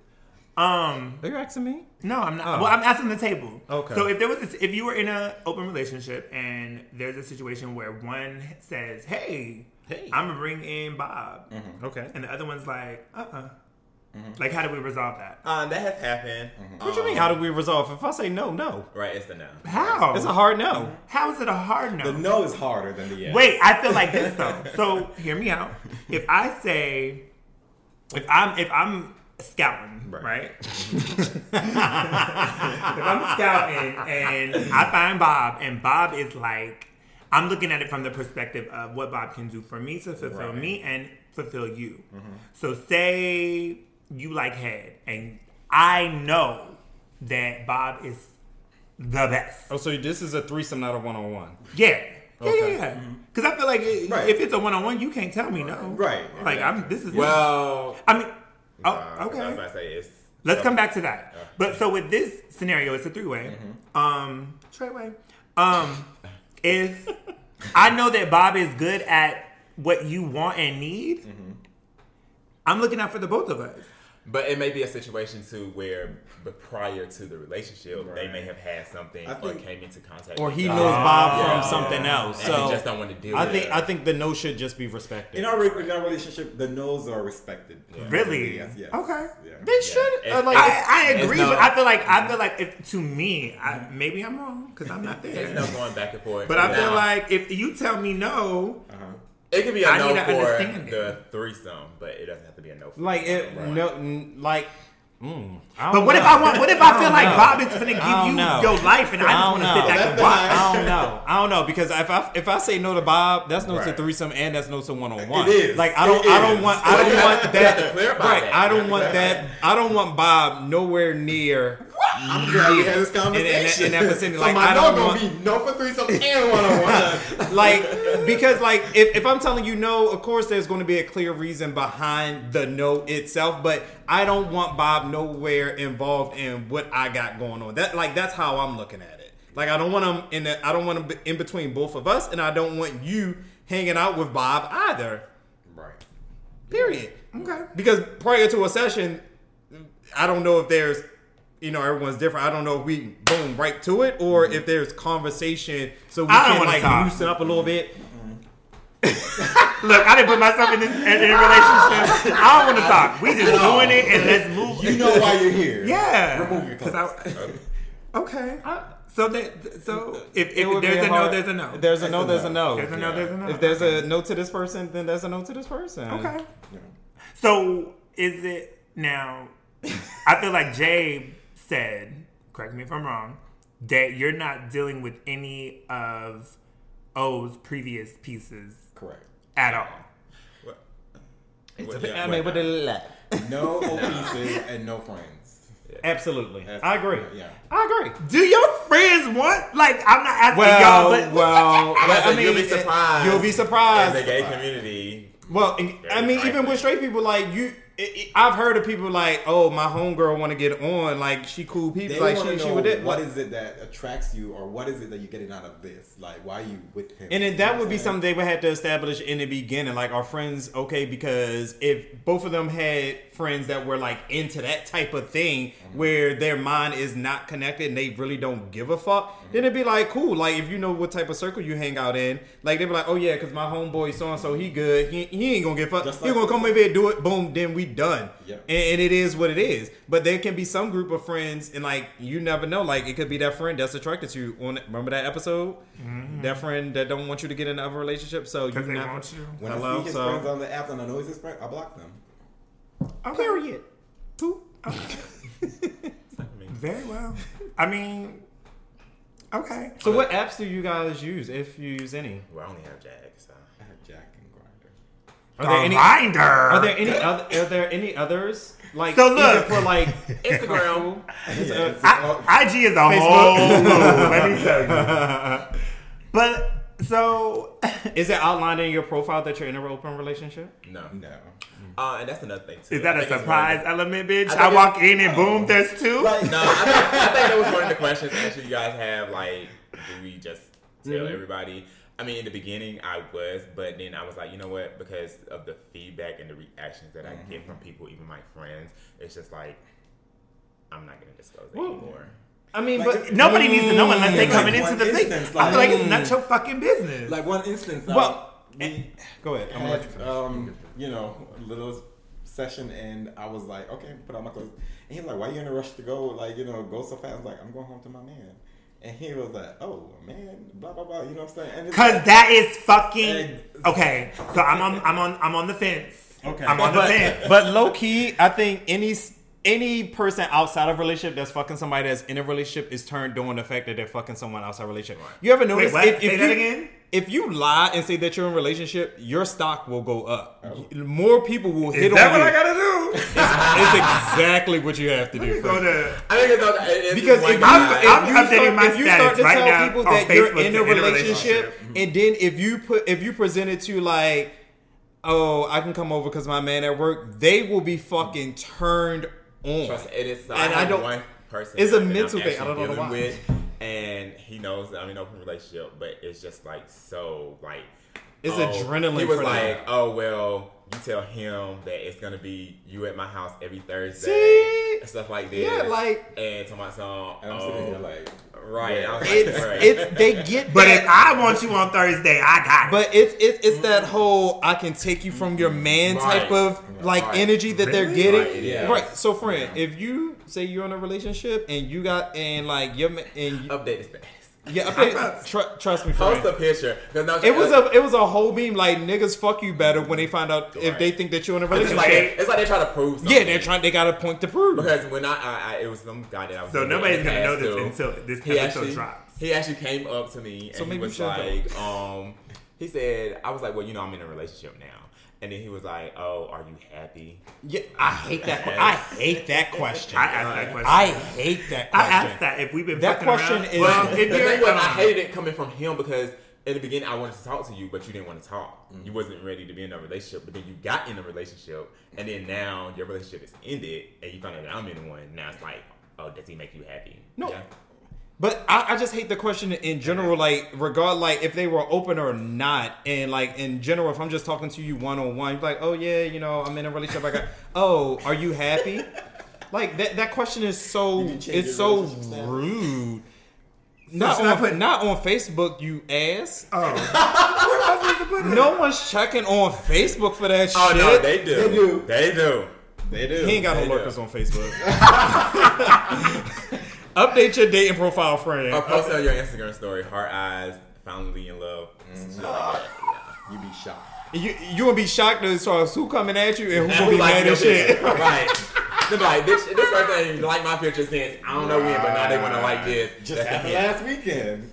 Are you asking me? No, I'm not. Oh. Well, I'm asking the table. Okay. So if you were in an open relationship and there's a situation where one says, "Hey, I'm gonna bring in Bob," okay, and the other one's like, like, how do we resolve that? That has happened. What do you mean? How do we resolve? If I say no, right? It's the no. How? It's a hard no. How is it a hard no? The no is harder than the yes. Wait, I feel like this though. So hear me out. If I'm scouting, right? If I'm scouting and I find Bob, and Bob is like, I'm looking at it from the perspective of what Bob can do for me to fulfill me and fulfill you. So say you like head, and I know that Bob is the best. Oh, so this is a threesome, not a one-on-one. Yeah. Okay. Yeah, because I feel like if it's a one-on-one, you can't tell me no. Right. Like, I'm. This is... Well... I mean... Oh, okay. I was about to say it's... Let's come back to that. Okay. But so with this scenario, it's a three-way. Mm-hmm. Treyway. If... I know that Bob is good at what you want and need. Mm-hmm. I'm looking out for the both of us. But it may be a situation, too, where prior to the relationship, they may have had something or came into contact with Bob. Or he knows Bob from something else. And so he just don't want to deal with it. I think the no should just be respected. In our relationship, the no's are respected. Yeah. Really? Yes. Okay. Yeah. They should. Yeah. I agree, but I feel like if, to me, maybe I'm wrong because I'm not there. There's no going back and forth. But I feel like if you tell me no... Uh-huh. It could be a no for the threesome, but it doesn't have to be a no. But what if I want? What if I feel like Bob is going to give you your life, and I just want to sit back and watch? I don't know because if I say no to Bob, that's no to threesome and that's no to one-on-one. It is. Like I don't want that. Right. I don't want Bob nowhere near. I'm glad we had this conversation. In that vicinity. So like, my dog gonna be no for threesome and one-on-one. because if I'm telling you no, of course there's going to be a clear reason behind the no itself. But I don't want Bob nowhere involved in what I got going on. That's how I'm looking at it. Like I don't want him in between both of us, and I don't want you hanging out with Bob either. Right. Period. Okay. Because prior to a session, I don't know if there's. You know, everyone's different. I don't know if we boom right to it or if there's conversation so we can loosen up a little bit. Mm-hmm. Look, I didn't put myself in this in a relationship. I don't want to talk. We just doing it and let's move. You know why you're here. Yeah. Remove your clothes. Okay. So if there's a no, there's a no. There's a no, there's a no. There's a no, there's a no. If there's a no to this person, then there's a no to this person. Okay. Yeah. So is it now? I feel like Jay said, correct me if I'm wrong, that you're not dealing with any of O's previous pieces. Correct. At all. Well, with a lot. No O pieces and no friends. Yeah. Absolutely. I agree. Yeah. I agree. Do your friends want, I'm not asking y'all, but... you'll be surprised. You'll be surprised. In the gay community. Well, even with straight people, I've heard of people my homegirl want to get on, she cool people, she with it. What is it that attracts you, or what is it that you're getting out of this? Why are you with him? And then that would be something they would have to establish in the beginning. Are friends okay? Because if both of them had friends that were into that type of thing, mm-hmm. where their mind is not connected and they really don't give a fuck, mm-hmm. then it'd be cool. If you know what type of circle you hang out in, they'd be oh yeah, because my homeboy so and so he good, he ain't gonna get fucked. He gonna come over here do it, boom, then we. Done. Yeah. And it is what it is. But there can be some group of friends and you never know. It could be that friend that's attracted to you. Remember that episode? Mm-hmm. That friend that don't want you to get in another relationship. So you never want you. When I see his friends on the app and I know he's his friend, I block them. Okay. Period. Two. Okay. Very well. Okay. So what apps do you guys use, if you use any? Well, I only have Jack, so I have Jack. Are there any others? So look for Instagram. IG is a Facebook. Whole. Let me tell you. But so, is it outlined in your profile that you're in an open relationship? No. And that's another thing too. Is that a surprise element, bitch? I walk in and boom, there's two. No, I think that was one of the questions. Actually, you guys have do we just tell everybody? In the beginning I was, but then I was you know what? Because of the feedback and the reactions that I get from people, even my friends, it's just I'm not going to disclose it anymore. But nobody needs to know unless they're coming into the thing. I feel it's not your fucking business. One instance. Go ahead. I'm going to let you finish. A little session, and I was okay, put on my clothes. And he's why are you in a rush to go? Go so fast. I was I'm going home to my man. And he was oh man, blah blah blah. You know what I'm saying? And that is fucking okay. So I'm on the fence. Okay, I'm on the fence. But low key, I think any any person outside of a relationship that's fucking somebody that's in a relationship is turned on the fact that they're fucking someone outside of a relationship. Right. You ever notice? Wait, say that again? If you lie and say that you're in a relationship, your stock will go up. Oh. More people will hit on you. Is that what I gotta do? It's exactly what you have to do. Because if you start to tell people that you're in a relationship, and then if you present it to like, oh, I can come over because my man at work, they will be fucking turned on. Trust me, it is. And I don't. One person. It's a mental thing. I don't know why. And he knows that I'm in an open relationship, but it's just like so like it's adrenaline. He was like, oh well, you tell him that it's gonna be you at my house every Thursday and stuff like this. Yeah, like and to my song. And I'm sitting here like right. Yeah. I was like, it's they get but that, if I want you on Thursday, I got it. But it's that whole I can take you from your man type of like energy that they're getting. Right, yeah. Right. So friend, if you say you're in a relationship and you got and like your and you, update is fast. Yeah, update. Trust me, friend. Post a picture. It was a whole meme like niggas fuck you better when they find out if they think that you're in a relationship. It's like they try to prove something. Yeah, they got a point to prove. Because when I it was some guy that I was so nobody's gonna know this until this episode drops. He actually came up to me and he was like, he said, I was like, well, you know, I'm in a relationship now. And then he was like, oh, are you happy? Yeah, I hate that question. I asked that question. If we've been fucking around. That question is... Well, the thing was, I hated it coming from him because in the beginning, I wanted to talk to you, but you didn't want to talk. Mm-hmm. You wasn't ready to be in a relationship, but then you got in a relationship, and then now your relationship is ended, and you found out that I'm in one. Now it's like, oh, does he make you happy? No. Yeah. But I just hate the question in general, like, regard, like, if they were open or not. And, like, in general, if I'm just talking to you one-on-one, you're like, oh, yeah, you know, I'm in a relationship. I got, oh, are you happy? Like, that question is so, it's so rude. Not on Facebook, you ass. Oh. Where am I supposed to put it? No one's checking on Facebook for that shit. Oh, no, they do. They do. He ain't got no lurkers on Facebook. Update your dating profile, friend. Or post on your Instagram story. Heart eyes, finally in love. Mm-hmm. Yeah. You'd be shocked. You would be shocked as far as who coming at you and who's gonna be mad as shit. Right. They're like, this person ain't like my picture since I don't know when, but now they wanna like this. Just happened last weekend.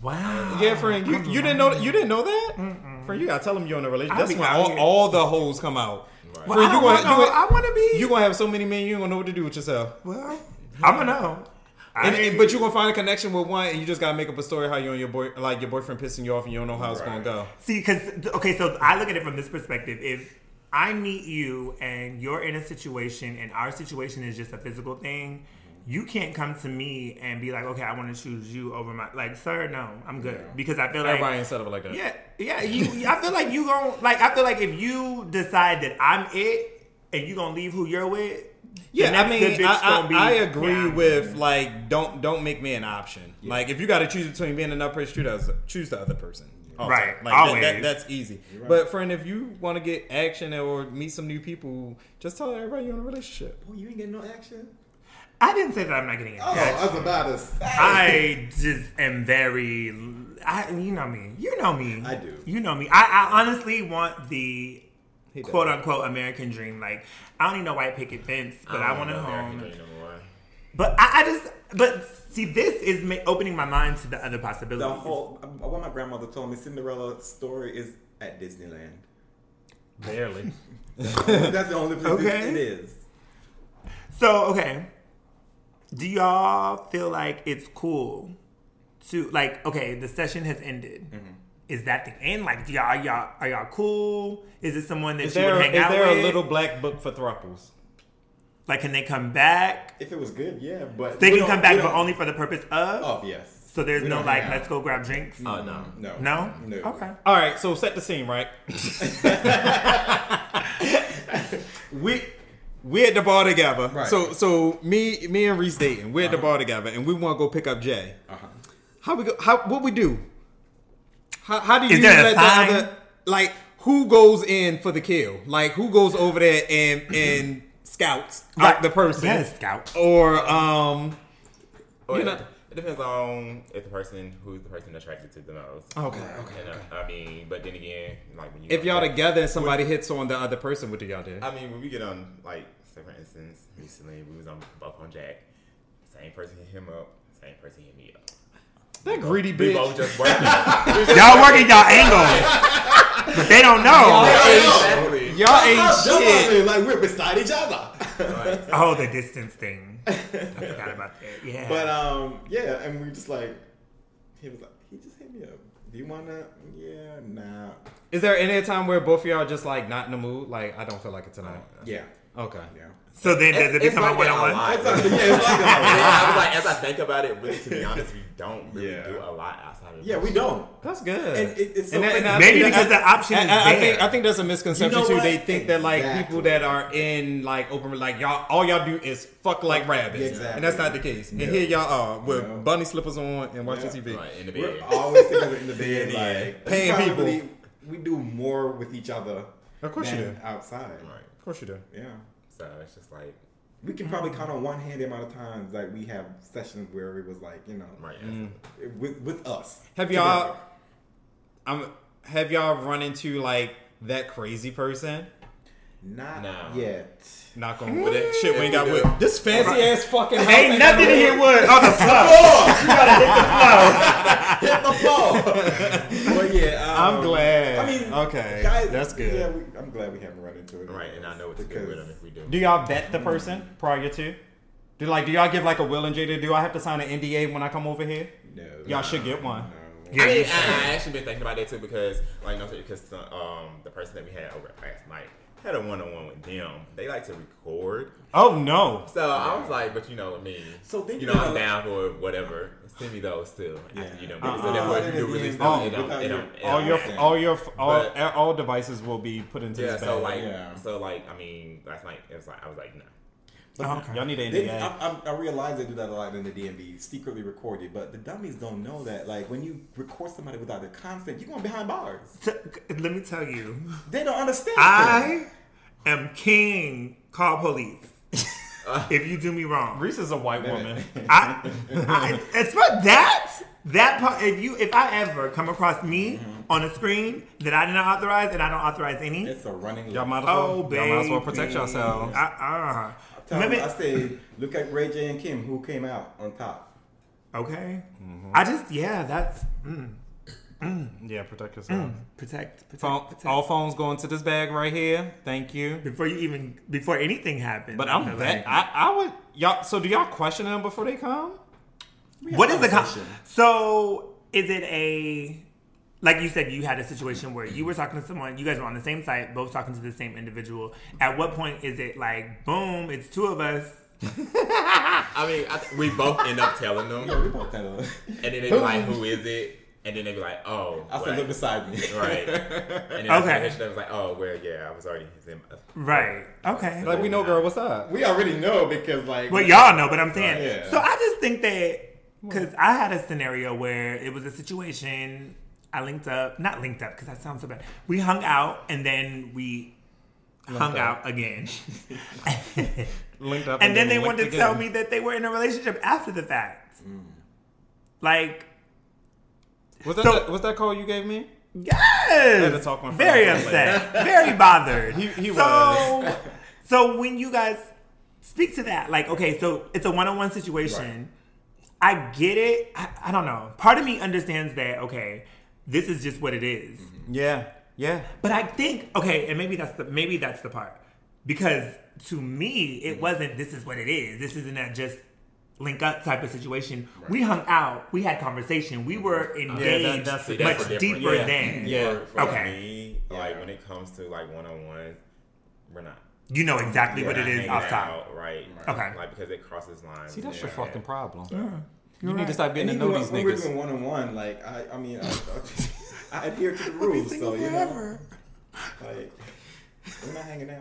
Wow. Yeah, friend. You didn't know that? You didn't know that? Mm-mm. Friend, you gotta tell them you're in a relationship. That's when all the hoes come out. Right. Friend, you gonna have so many men you ain't gonna know what to do with yourself. Well, I'm gonna know. But you're gonna find a connection with one, and you just gotta make up a story how you and your boyfriend pissing you off, and you don't know how it's gonna go. See, so I look at it from this perspective: if I meet you and you're in a situation, and our situation is just a physical thing, you can't come to me and be like, okay, I want to choose you over my sir. No, I'm good because I feel like everybody ain't set up like that. Yeah. I feel like you gonna I feel like if you decide that I'm it, and you gonna leave who you're with. Yeah, I mean, I agree with like don't make me an option. Yeah. Like if you got to choose between being another person, choose the other person. Right, like always. That's easy. Right. But friend, if you want to get action or meet some new people, just tell everybody you're in a relationship. Well, you ain't getting no action. I didn't say that I'm not getting action. Oh, I was about to say. I just am very. You know me. You know me. I do. You know me. I honestly want the. "Quote unquote American dream." Like I don't need no white picket fence, but I want a home. Dream, but see, this is opening my mind to the other possibilities. What my grandmother told me, Cinderella story is at Disneyland. Barely. That's the only place it is. So do y'all feel like it's cool to the session has ended? Mm-hmm. Is that the end? Like, are y'all cool? Is it someone that you would hang out with? Is there a little black book for throuples? Like, can they come back? If it was good, yeah. But they can come back, but only for the purpose of? Oh, yes. So there's no, like, let's go grab drinks? Oh, no. No? Okay. All right, so set the scene, right? We at the bar together. Right. So me and Reese dating. We're at the bar together, and we want to go pick up Jay. Uh-huh. What we do? How do you let the other, like, who goes in for the kill? Like, who goes over there and scouts out the person? Yes, scout. Or it depends on if who's the person attracted to the most. Okay. I mean, but then again, like, when if y'all together and somebody hits on the other person, what do y'all do? I mean, when we get on, like, So for instance, recently we was both on Jack. Same person hit him up. Same person hit me up. That greedy bitch. We both just working. Y'all working y'all angles, but they don't know. Y'all ain't shit. Like we're beside each other. Oh, the distance thing. I forgot about that. Yeah. But yeah, and we just like he was like he just hit me up. Do you wanna? Yeah, nah. Is there any time where both of y'all just like not in the mood? Like I don't feel like it tonight. Yeah. Okay. Yeah. So then does it become a one-on-one? I was like, as I think about it, really, to be honest, we don't really do a lot outside of the we don't. That's good. And it's so maybe because the option is there. I think there's a misconception, too. They think that, like, people that are in, like, open, like, y'all, all y'all do is fuck like rabbits. Exactly. And that's not the case. And here y'all are with bunny slippers on and watching TV. Right, in the bed. We're always together in the bed, like, paying people. We do more with each other than outside. Right. Of course you do. Yeah. So it's just like we can probably count on one hand the amount of times like we have sessions where it was like, you know, with us. Have y'all have y'all run into like that crazy person? Not yet. Knock on wood. That shit we ain't got wood. This fancy ass fucking house ain't nothing to hit wood on the floor. You gotta hit the floor. But yeah, I'm glad. I mean, okay, guys, that's good. Yeah, I'm glad we haven't run into it. Right, and I know what to do with them if we do. Do y'all vet the person prior to? Do y'all give like a will and Jada? Do I have to sign an NDA when I come over here? No. Y'all should get one. No. Yeah, I actually been thinking about that too because the person that we had over last night. Had a one-on-one with them. They like to record. Oh, no. So I was like, but you know what I mean. So then you know, I'm down for whatever. Send me those too. Yeah. After, you know, so that way you do release them. All devices will be put into this bag. So like, I mean, last night it was like I was like, no. Nah. Okay. Y'all need an NDA. I realize they do that a lot in the DMV, secretly recorded, but the dummies don't know that. Like when you record somebody without the consent, you're going behind bars. Let me tell you, they don't understand. I am king. Call police if you do me wrong. Reese is a white woman. It's for that. That part, if I ever come across me on a screen that I did not authorize and I don't authorize any, it's a running. Y'all might as well protect yourselves. I say, look at Ray J and Kim, who came out on top. Okay. Mm-hmm. Yeah, protect yourself. Protect. All phones go into this bag right here. Thank you. Before anything happens. But I'm that. I would. Y'all. So do y'all question them before they come? What is the question? So is it a? Like you said, you had a situation where you were talking to someone, you guys were on the same site, both talking to the same individual. At what point is it like, boom, it's two of us? I mean, we both end up telling them. Yeah, we both tell them. And then they be like, who is it? And then they be like, oh. I said, look beside me. Right. And then I was like, oh, well, yeah, I was already. Right. Okay. So like, we know, girl, what's up? We already know because like. Well, y'all know, but I'm saying. Yeah. So I just think that, because I had a scenario where it was a situation. I not linked up because that sounds so bad. We hung out and then we hung out again. Linked up, and then they wanted to tell me that they were in a relationship after the fact. Mm. Like, was that call you gave me? Yes. Very upset, very bothered. He was. So when you guys speak to that, like, okay, so it's a one-on-one situation. Right. I get it. I don't know. Part of me understands that. Okay. This is just what it is. Mm-hmm. Yeah. But I think and maybe that's the part, because to me it wasn't. This is what it is. This isn't a just link up type of situation. Right. We hung out. We had conversation. We were engaged much deeper than. Yeah. For me, like when it comes to like one-on-one, we're not. You know exactly what it is off top, right? Okay. Like because it crosses lines. See, that's your fucking problem. Yeah. You need to start getting to know these niggas. We're doing one-on-one. Like, I adhere to the rules. So, you know. Like, we're not hanging out.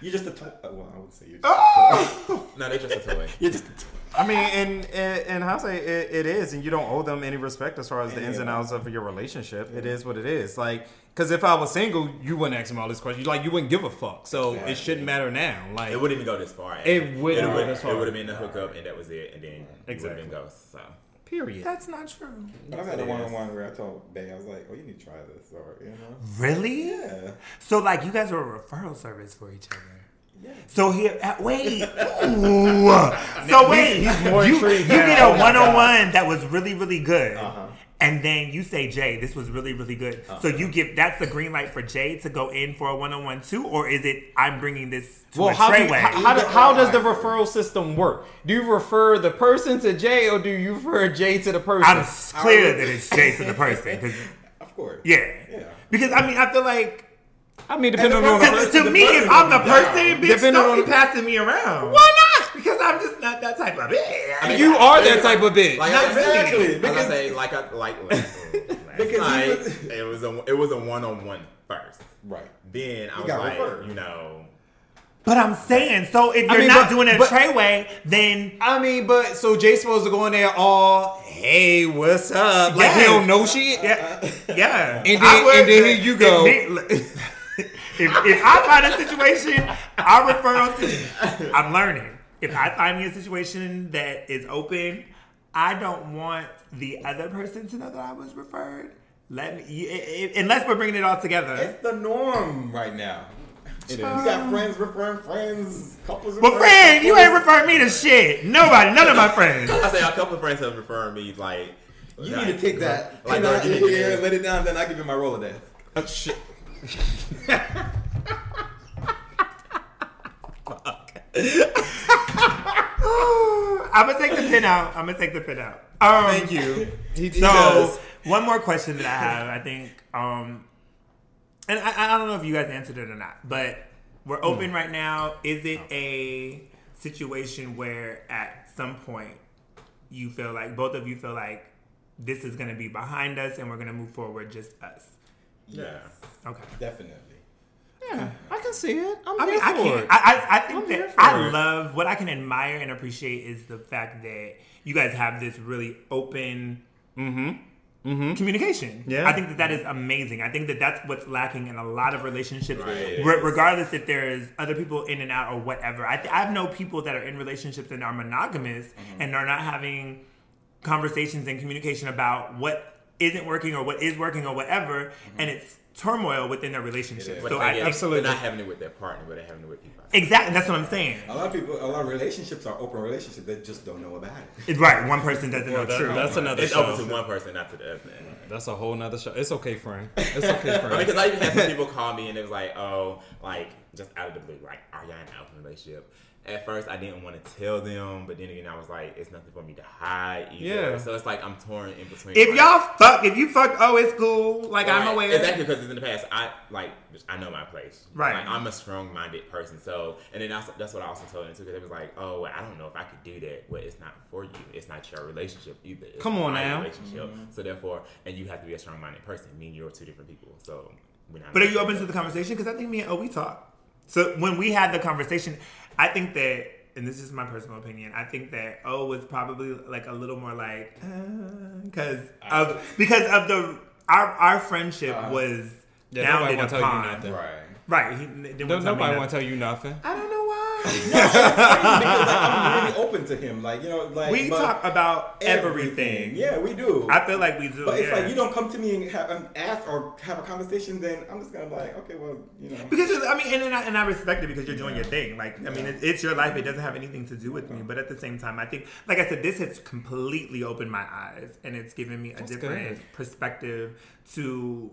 You're just a toy. Well, I would say you're just a toy. No, they're just a toy. You're just a toy. I mean, and how say it is, and you don't owe them any respect as far as the ins and outs of your relationship. Yeah. It is what it is. Like, because if I was single, you wouldn't ask me all these questions. Like, you wouldn't give a fuck. So it shouldn't matter now. Like, it wouldn't even go this far. It would have been the hookup, and that was it. And then it would have been ghosts. So. Period. That's not true. I've had a one-on-one where I told Bay, I was like, oh, you need to try this. Or, you know? Really? Yeah. So, like, you guys are a referral service for each other. Yeah. So here, wait. So wait, you did a one-on-one that was really, really good. Uh-huh. And then you say, Jay, this was really, really good. Uh-huh. So you give, that's a green light for Jay to go in for a one-on-one too? Or is it, I'm bringing this to a trayway? How does the referral system work? Do you refer the person to Jay or do you refer Jay to the person? I'm clear that it's Jay to the person. Of course. Yeah. Because, I mean, I feel like, depending on the person. To me, if I'm the person, bitch, don't be passing me around. Why not? Because I'm just not that type of bitch. I mean, you are that type of bitch. Like, not exactly. Because I say, because it was a one-on-one first. Right. Then I was like, referred. You know. But I'm saying, so if you're not doing it a trayway, then... so Jay's supposed to go in there all, hey, what's up? Like, he don't know shit? Yeah. And then here you go. If I find a situation, I refer on to. I'm learning. If I find me a situation that is open, I don't want the other person to know that I was referred. Unless we're bringing it all together. It's the norm right now. You got friends referring friends, couples referring. Well, friend, you ain't referring me to shit. Nobody, none of my friends. I say a couple of friends have referred me like. You need to take that. Like, let it down, then I give you my Rolodex. Oh, shit. I'm gonna take the pin out. Thank you. So one more question that I have, I think, and I don't know if you guys answered it or not, but we're open right now. Is it a situation where at some point you feel like both of you feel like this is gonna be behind us and we're gonna move forward just us? Yes. Yeah. Okay. Definitely. Yeah, I can see it. I'm here for it. I think love what I can admire and appreciate is the fact that you guys have this really open communication. Yeah, I think that is amazing. I think that's what's lacking in a lot of relationships, right. Regardless if there's other people in and out or whatever. I've known people that are in relationships and are monogamous and are not having conversations and communication about what isn't working or what is working or whatever, and it's turmoil within their relationship. So I absolutely not having it with their partner, but they're having it with you. Exactly, that's what I'm saying. A lot of relationships are open relationships that just don't know about it. Right, one person doesn't know. True, that's another. It's open to one person, not to the other. Right. That's a whole nother show. It's okay, friend. Because I even had some people call me and it was like, oh, like just out of the blue, like, are y'all in an open relationship? At first, I didn't want to tell them, but then again, I was like, it's nothing for me to hide either. Yeah. So it's like I'm torn in between. If y'all fuck, oh, it's cool. Like, right. I'm aware. Exactly, because it's in the past. I know my place. Right. Like, I'm a strong-minded person. So, and then that's what I also told them too, because it was like, oh, well, I don't know if I could do that. Well, it's not for you. It's not your relationship either. It's Come on now. Relationship. Mm-hmm. So therefore, and you have to be a strong-minded person. Me and you are two different people. So, we're not. But are you open to the conversation? Because I think me and we talk. So when we had the conversation, I think that, and this is my personal opinion, I think that O was probably like a little more like because of the our friendship was founded upon. Right. Nobody want to tell you nothing. I don't know why. Because I'm really open to him. Like, you know, like we talk about everything. Yeah, we do. I feel like we do. But it's like you don't come to me and ask or have a conversation. Then I'm just gonna be like, okay, well, you know. Because I respect it because you're doing your thing. Like, I mean, it's your life. It doesn't have anything to do with me. But at the same time, I think, like I said, this has completely opened my eyes and it's given me a different perspective to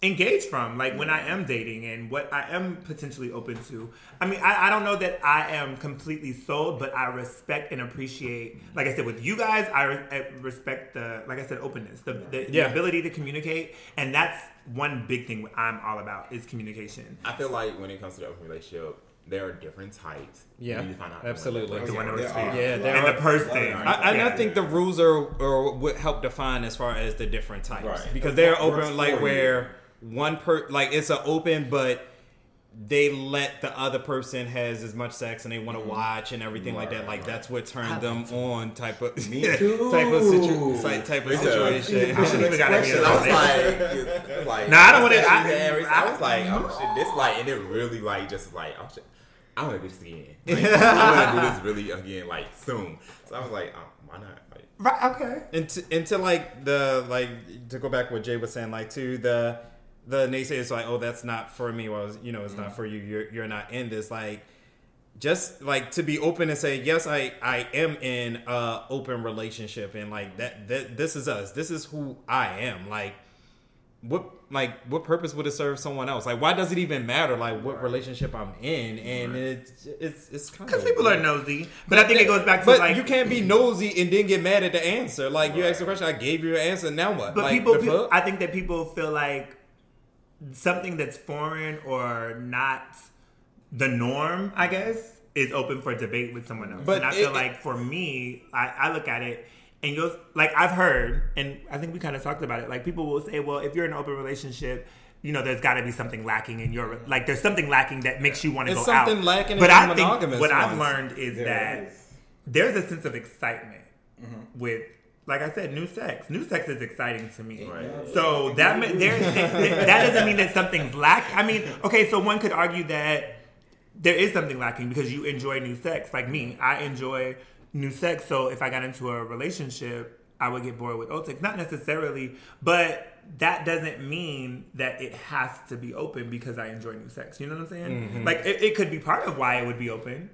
engage from, like, when I am dating and what I am potentially open to. I mean, I don't know that I am completely sold, but I respect and appreciate, like I said, with you guys, I respect the, like I said, openness, the ability to communicate. And that's one big thing I'm all about is communication. I feel like when it comes to the open relationship, there are different types. Yeah, you find out absolutely. The one that was the person. I think the rules are what help define as far as the different types. Right. Because they're open, like, where it's an open, but they let the other person has as much sex and they want to watch and everything like that. Like, that's what turned them on type of situation. I don't want it. I was like, oh shit, this like, and it really like just like, oh shit, I want to do this again. Like, I want to do this really again, like, soon. So I was like, oh, why not? Like, right. Okay. And to go back what Jay was saying, like, to the naysayers, like, oh, that's not for me. Well, you know, it's not for you. You're not in this. Like, just like to be open and say, yes, I am in a open relationship, and like that this is us. This is who I am. Like what purpose would it serve someone else? Like, why does it even matter? Like what relationship I'm in? And it's kind of because people are nosy. But I think it goes back to like you can't be nosy and then get mad at the answer. Like you asked the question, I gave you an answer. Now what? But like, people I think that people feel like something that's foreign or not the norm, I guess, is open for debate with someone else. But and I feel like for me, I look at it and you'll, like, I've heard, and I think we kind of talked about it, like, people will say, well, if you're in an open relationship, you know, there's got to be something lacking in your, like, there's something lacking that makes you want to go out. There's something lacking in monogamous ones. But I think what I've learned is that there's a sense of excitement with, like I said, new sex. New sex is exciting to me. Right. So that doesn't mean that something's lacking. I mean, okay, so one could argue that there is something lacking because you enjoy new sex. Like me, I enjoy new sex. So if I got into a relationship, I would get bored with old sex. Not necessarily, but that doesn't mean that it has to be open because I enjoy new sex. You know what I'm saying? Mm-hmm. Like, it could be part of why it would be open.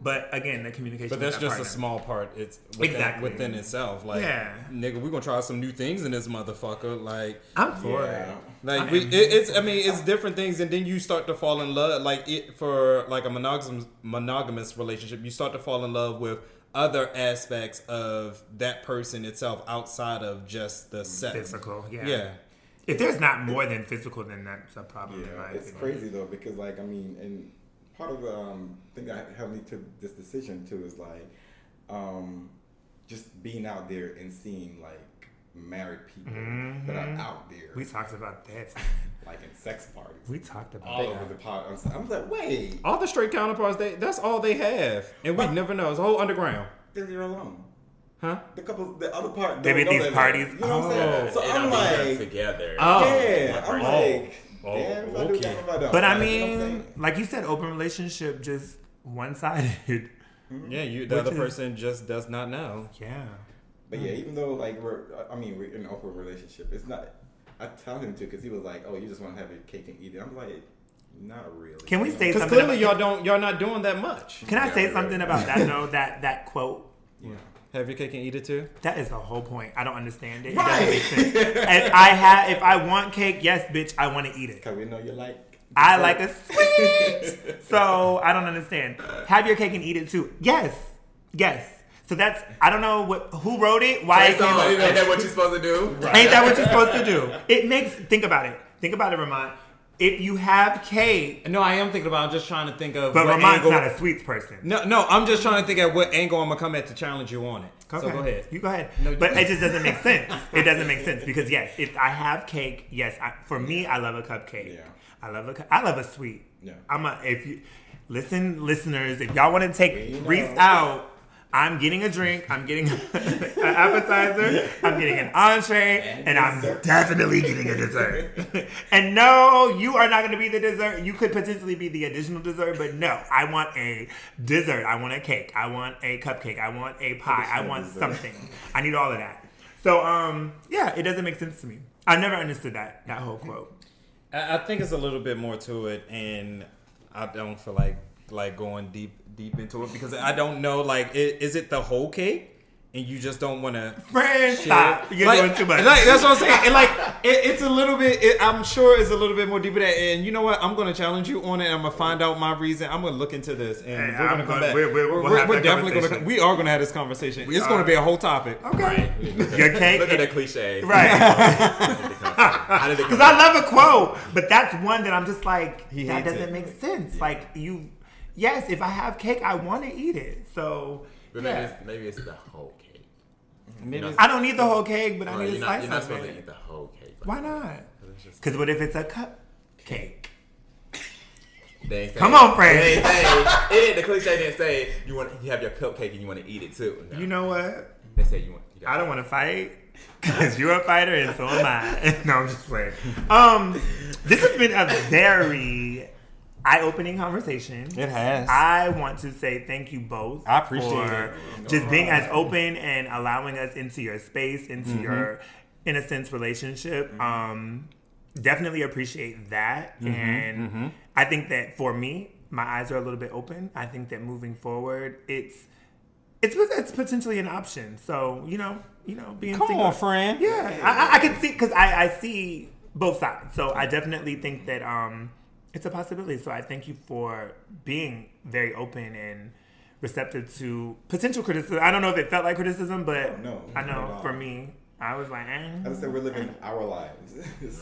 But again, the communication. But that's just a small part. It's within itself. Like, nigga, we're gonna try some new things in this motherfucker. Like, I'm for it. Like, it's. I mean, it's different things, and then you start to fall in love. Like, for like a monogamous relationship, you start to fall in love with other aspects of that person itself outside of just the sex. Physical. Yeah. If there's not more than physical, then that's a problem. Yeah, it's crazy though, because like, I mean, and part of the thing that helped me to this decision too is like just being out there and seeing like married people that are out there. We talked about that. Like in sex parties. We talked about all over the pod. I was like, wait. All the straight counterparts, that's all they have. And we never know. It's a whole underground. They're alone. Huh? The other part. They be these parties. You know what I'm saying? So I'm like. Together. Oh. Yeah. I'm like. Oh, damn, okay. But I mean, like you said, open relationship, just one-sided. Yeah, the other person just does not know. Yeah. But yeah, even though like we're in an open relationship, it's not, I tell him to because he was like, oh, you just want to have your cake and eat it. I'm like, not really. Can we say something? Because clearly y'all not doing that much. Can I say something about that though, that quote? Yeah. Have your cake and eat it too? That is the whole point. I don't understand it. Right. It doesn't make sense. If I want cake, yes, bitch, I want to eat it. Cause we know you like. I like a sweet. So I don't understand. Have your cake and eat it too. Yes. So that's, I don't know who wrote it. Why? Ain't that what you're supposed to do? Right. Ain't that what you're supposed to do? Think about it, Ramont. If you have cake. No, I am thinking about it. I'm just trying to think of. But Ramont's not a sweets person. No, I'm just trying to think at what angle I'm going to come at to challenge you on it. Okay. So go ahead. You go ahead. No, but it just doesn't make sense. It doesn't make sense because, yes, if I have cake, yes. For me, I love a cupcake. Yeah. I love a sweet. Yeah. Listeners, if y'all want to take Reese out, I'm getting a drink. I'm getting an appetizer. I'm getting an entree, and I'm definitely getting a dessert. And no, you are not going to be the dessert. You could potentially be the additional dessert, but no, I want a dessert. I want a cake. I want a cupcake. I want a pie. I want something. I need all of that. So, yeah, it doesn't make sense to me. I never understood that whole quote. I think it's a little bit more to it, and I don't feel like going deep into it because I don't know, like, is it the whole cake and you just don't want to stop, you're like, doing too much, like, that's what I'm saying. And like it's a little bit, I'm sure it's a little bit more deeper than that. And you know what, I'm going to challenge you on it. I'm going to find out my reason. I'm going to look into this, and we're going to come back. We're definitely going to, we are going to have this conversation. It's going to be a whole topic. Okay, right. Your cake. Look at the cliche, right? Because I love a quote, but that's one that I'm just like, that doesn't make sense. Yeah. Like, you, yes, if I have cake, I want to eat it. So, but maybe it's the whole cake. I don't need the whole cake, but I need a slice of it. You're not supposed to eat the whole cake. Why not? Because what if it's a cupcake? Come on, friend. The cliche didn't say you have your cupcake and you want to eat it too. No. You know what? They say I don't want to fight. Because you're a fighter and so am I. No, I'm just playing. This has been a very eye-opening conversation. It has. I want to say thank you both. I appreciate it. Just being as open and allowing us into your space, into your, in a sense, relationship. Definitely appreciate that. And I think that for me, my eyes are a little bit open. I think that moving forward, it's potentially an option. So, you know, being come single. Come on, friend. Yeah. Hey. I can see, because I see both sides. So I definitely think that it's a possibility. So I thank you for being very open and receptive to potential criticism. I don't know if it felt like criticism, but I know for me, I was like, I said, we're living our lives.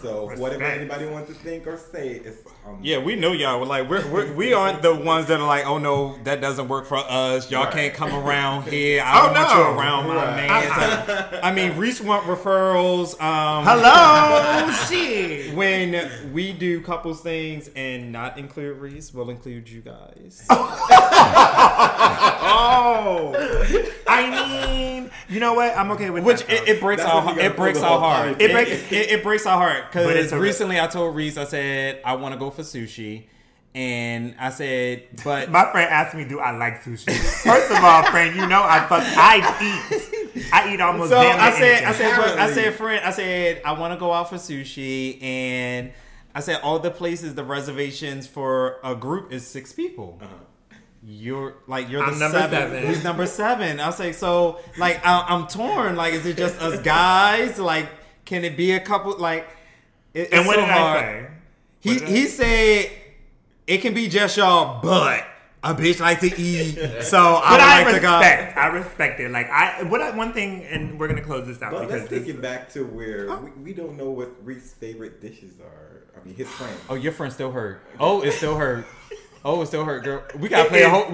So whatever anybody wants to think or say, it's yeah, we know y'all. Like, we aren't the ones that are like, oh no, that doesn't work for us. Y'all can't come around here. I don't want you around my man. So, I mean, Reese want referrals. Hello, shit. When we do couples things and not include Reese, we'll include you guys. Oh, I mean, you know what? I'm okay with which that, it breaks. It breaks our heart. It breaks our heart because recently I told Reese, I said I want to go for sushi, and I said, but my friend asked me, "Do I like sushi?" First of all, friend, you know I eat almost. So damn I said, friend, I want to go out for sushi, and I said all the places, the reservations for a group is 6 people. Uh-huh. I'm number 7. He's number 7. I was like, so like I'm torn. Like, is it just us guys? Like, can it be a couple? Like, and what did I say? He said it can be just y'all, but a bitch like to eat, so I would like to go. I respect it. Like one thing, and we're gonna close this out. But let's take it back to where we don't know what Reese's favorite dishes are. I mean, his friend. Oh, your friend still hurt. Oh, it still hurt. Oh, it still hurt, girl. We gotta play a whole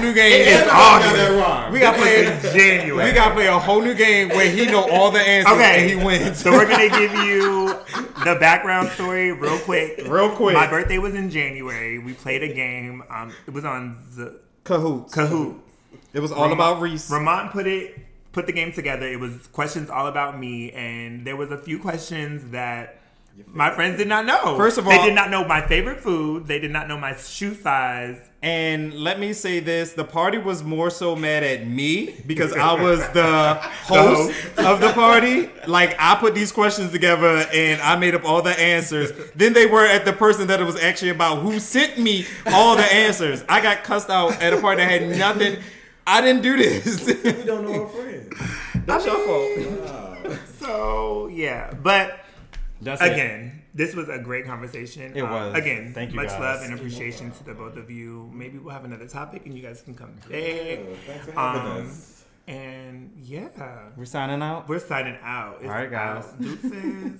new game in August. We gotta play in January. We gotta play a whole new game where he know all the answers and he wins. So we're gonna give you the background story real quick. My birthday was in January. We played a game. It was on Kahoot. It was all about Reese. Ramont put the game together. It was questions all about me, and there was a few questions that my friends did not know. First of all, they did not know my favorite food. They did not know my shoe size. And let me say this. The party was more so mad at me because I was the host of the party. Like, I put these questions together and I made up all the answers. Then they were at the person that it was actually about who sent me all the answers. I got cussed out at a party that had nothing. I didn't do this. We don't know our friends. That's your fault. Wow. So, yeah. But... This was a great conversation. It was. Again, thank you much guys. Love and appreciation to the both of you. Maybe we'll have another topic and you guys can come back. Thanks for having us. And yeah. We're signing out. All right, guys. Deuces.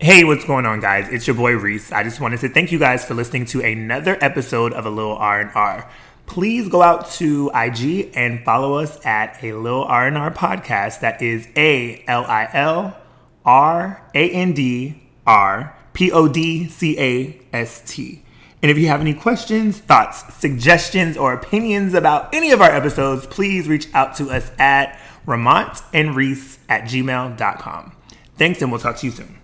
Hey, what's going on, guys? It's your boy, Reese. I just wanted to thank you guys for listening to another episode of ALilRandR. Please go out to IG and follow us at ALilRandRPodcast. That is ALilRandRPodcast. And if you have any questions, thoughts, suggestions, or opinions about any of our episodes, please reach out to us at RamontAndReese@gmail.com. Thanks, and we'll talk to you soon.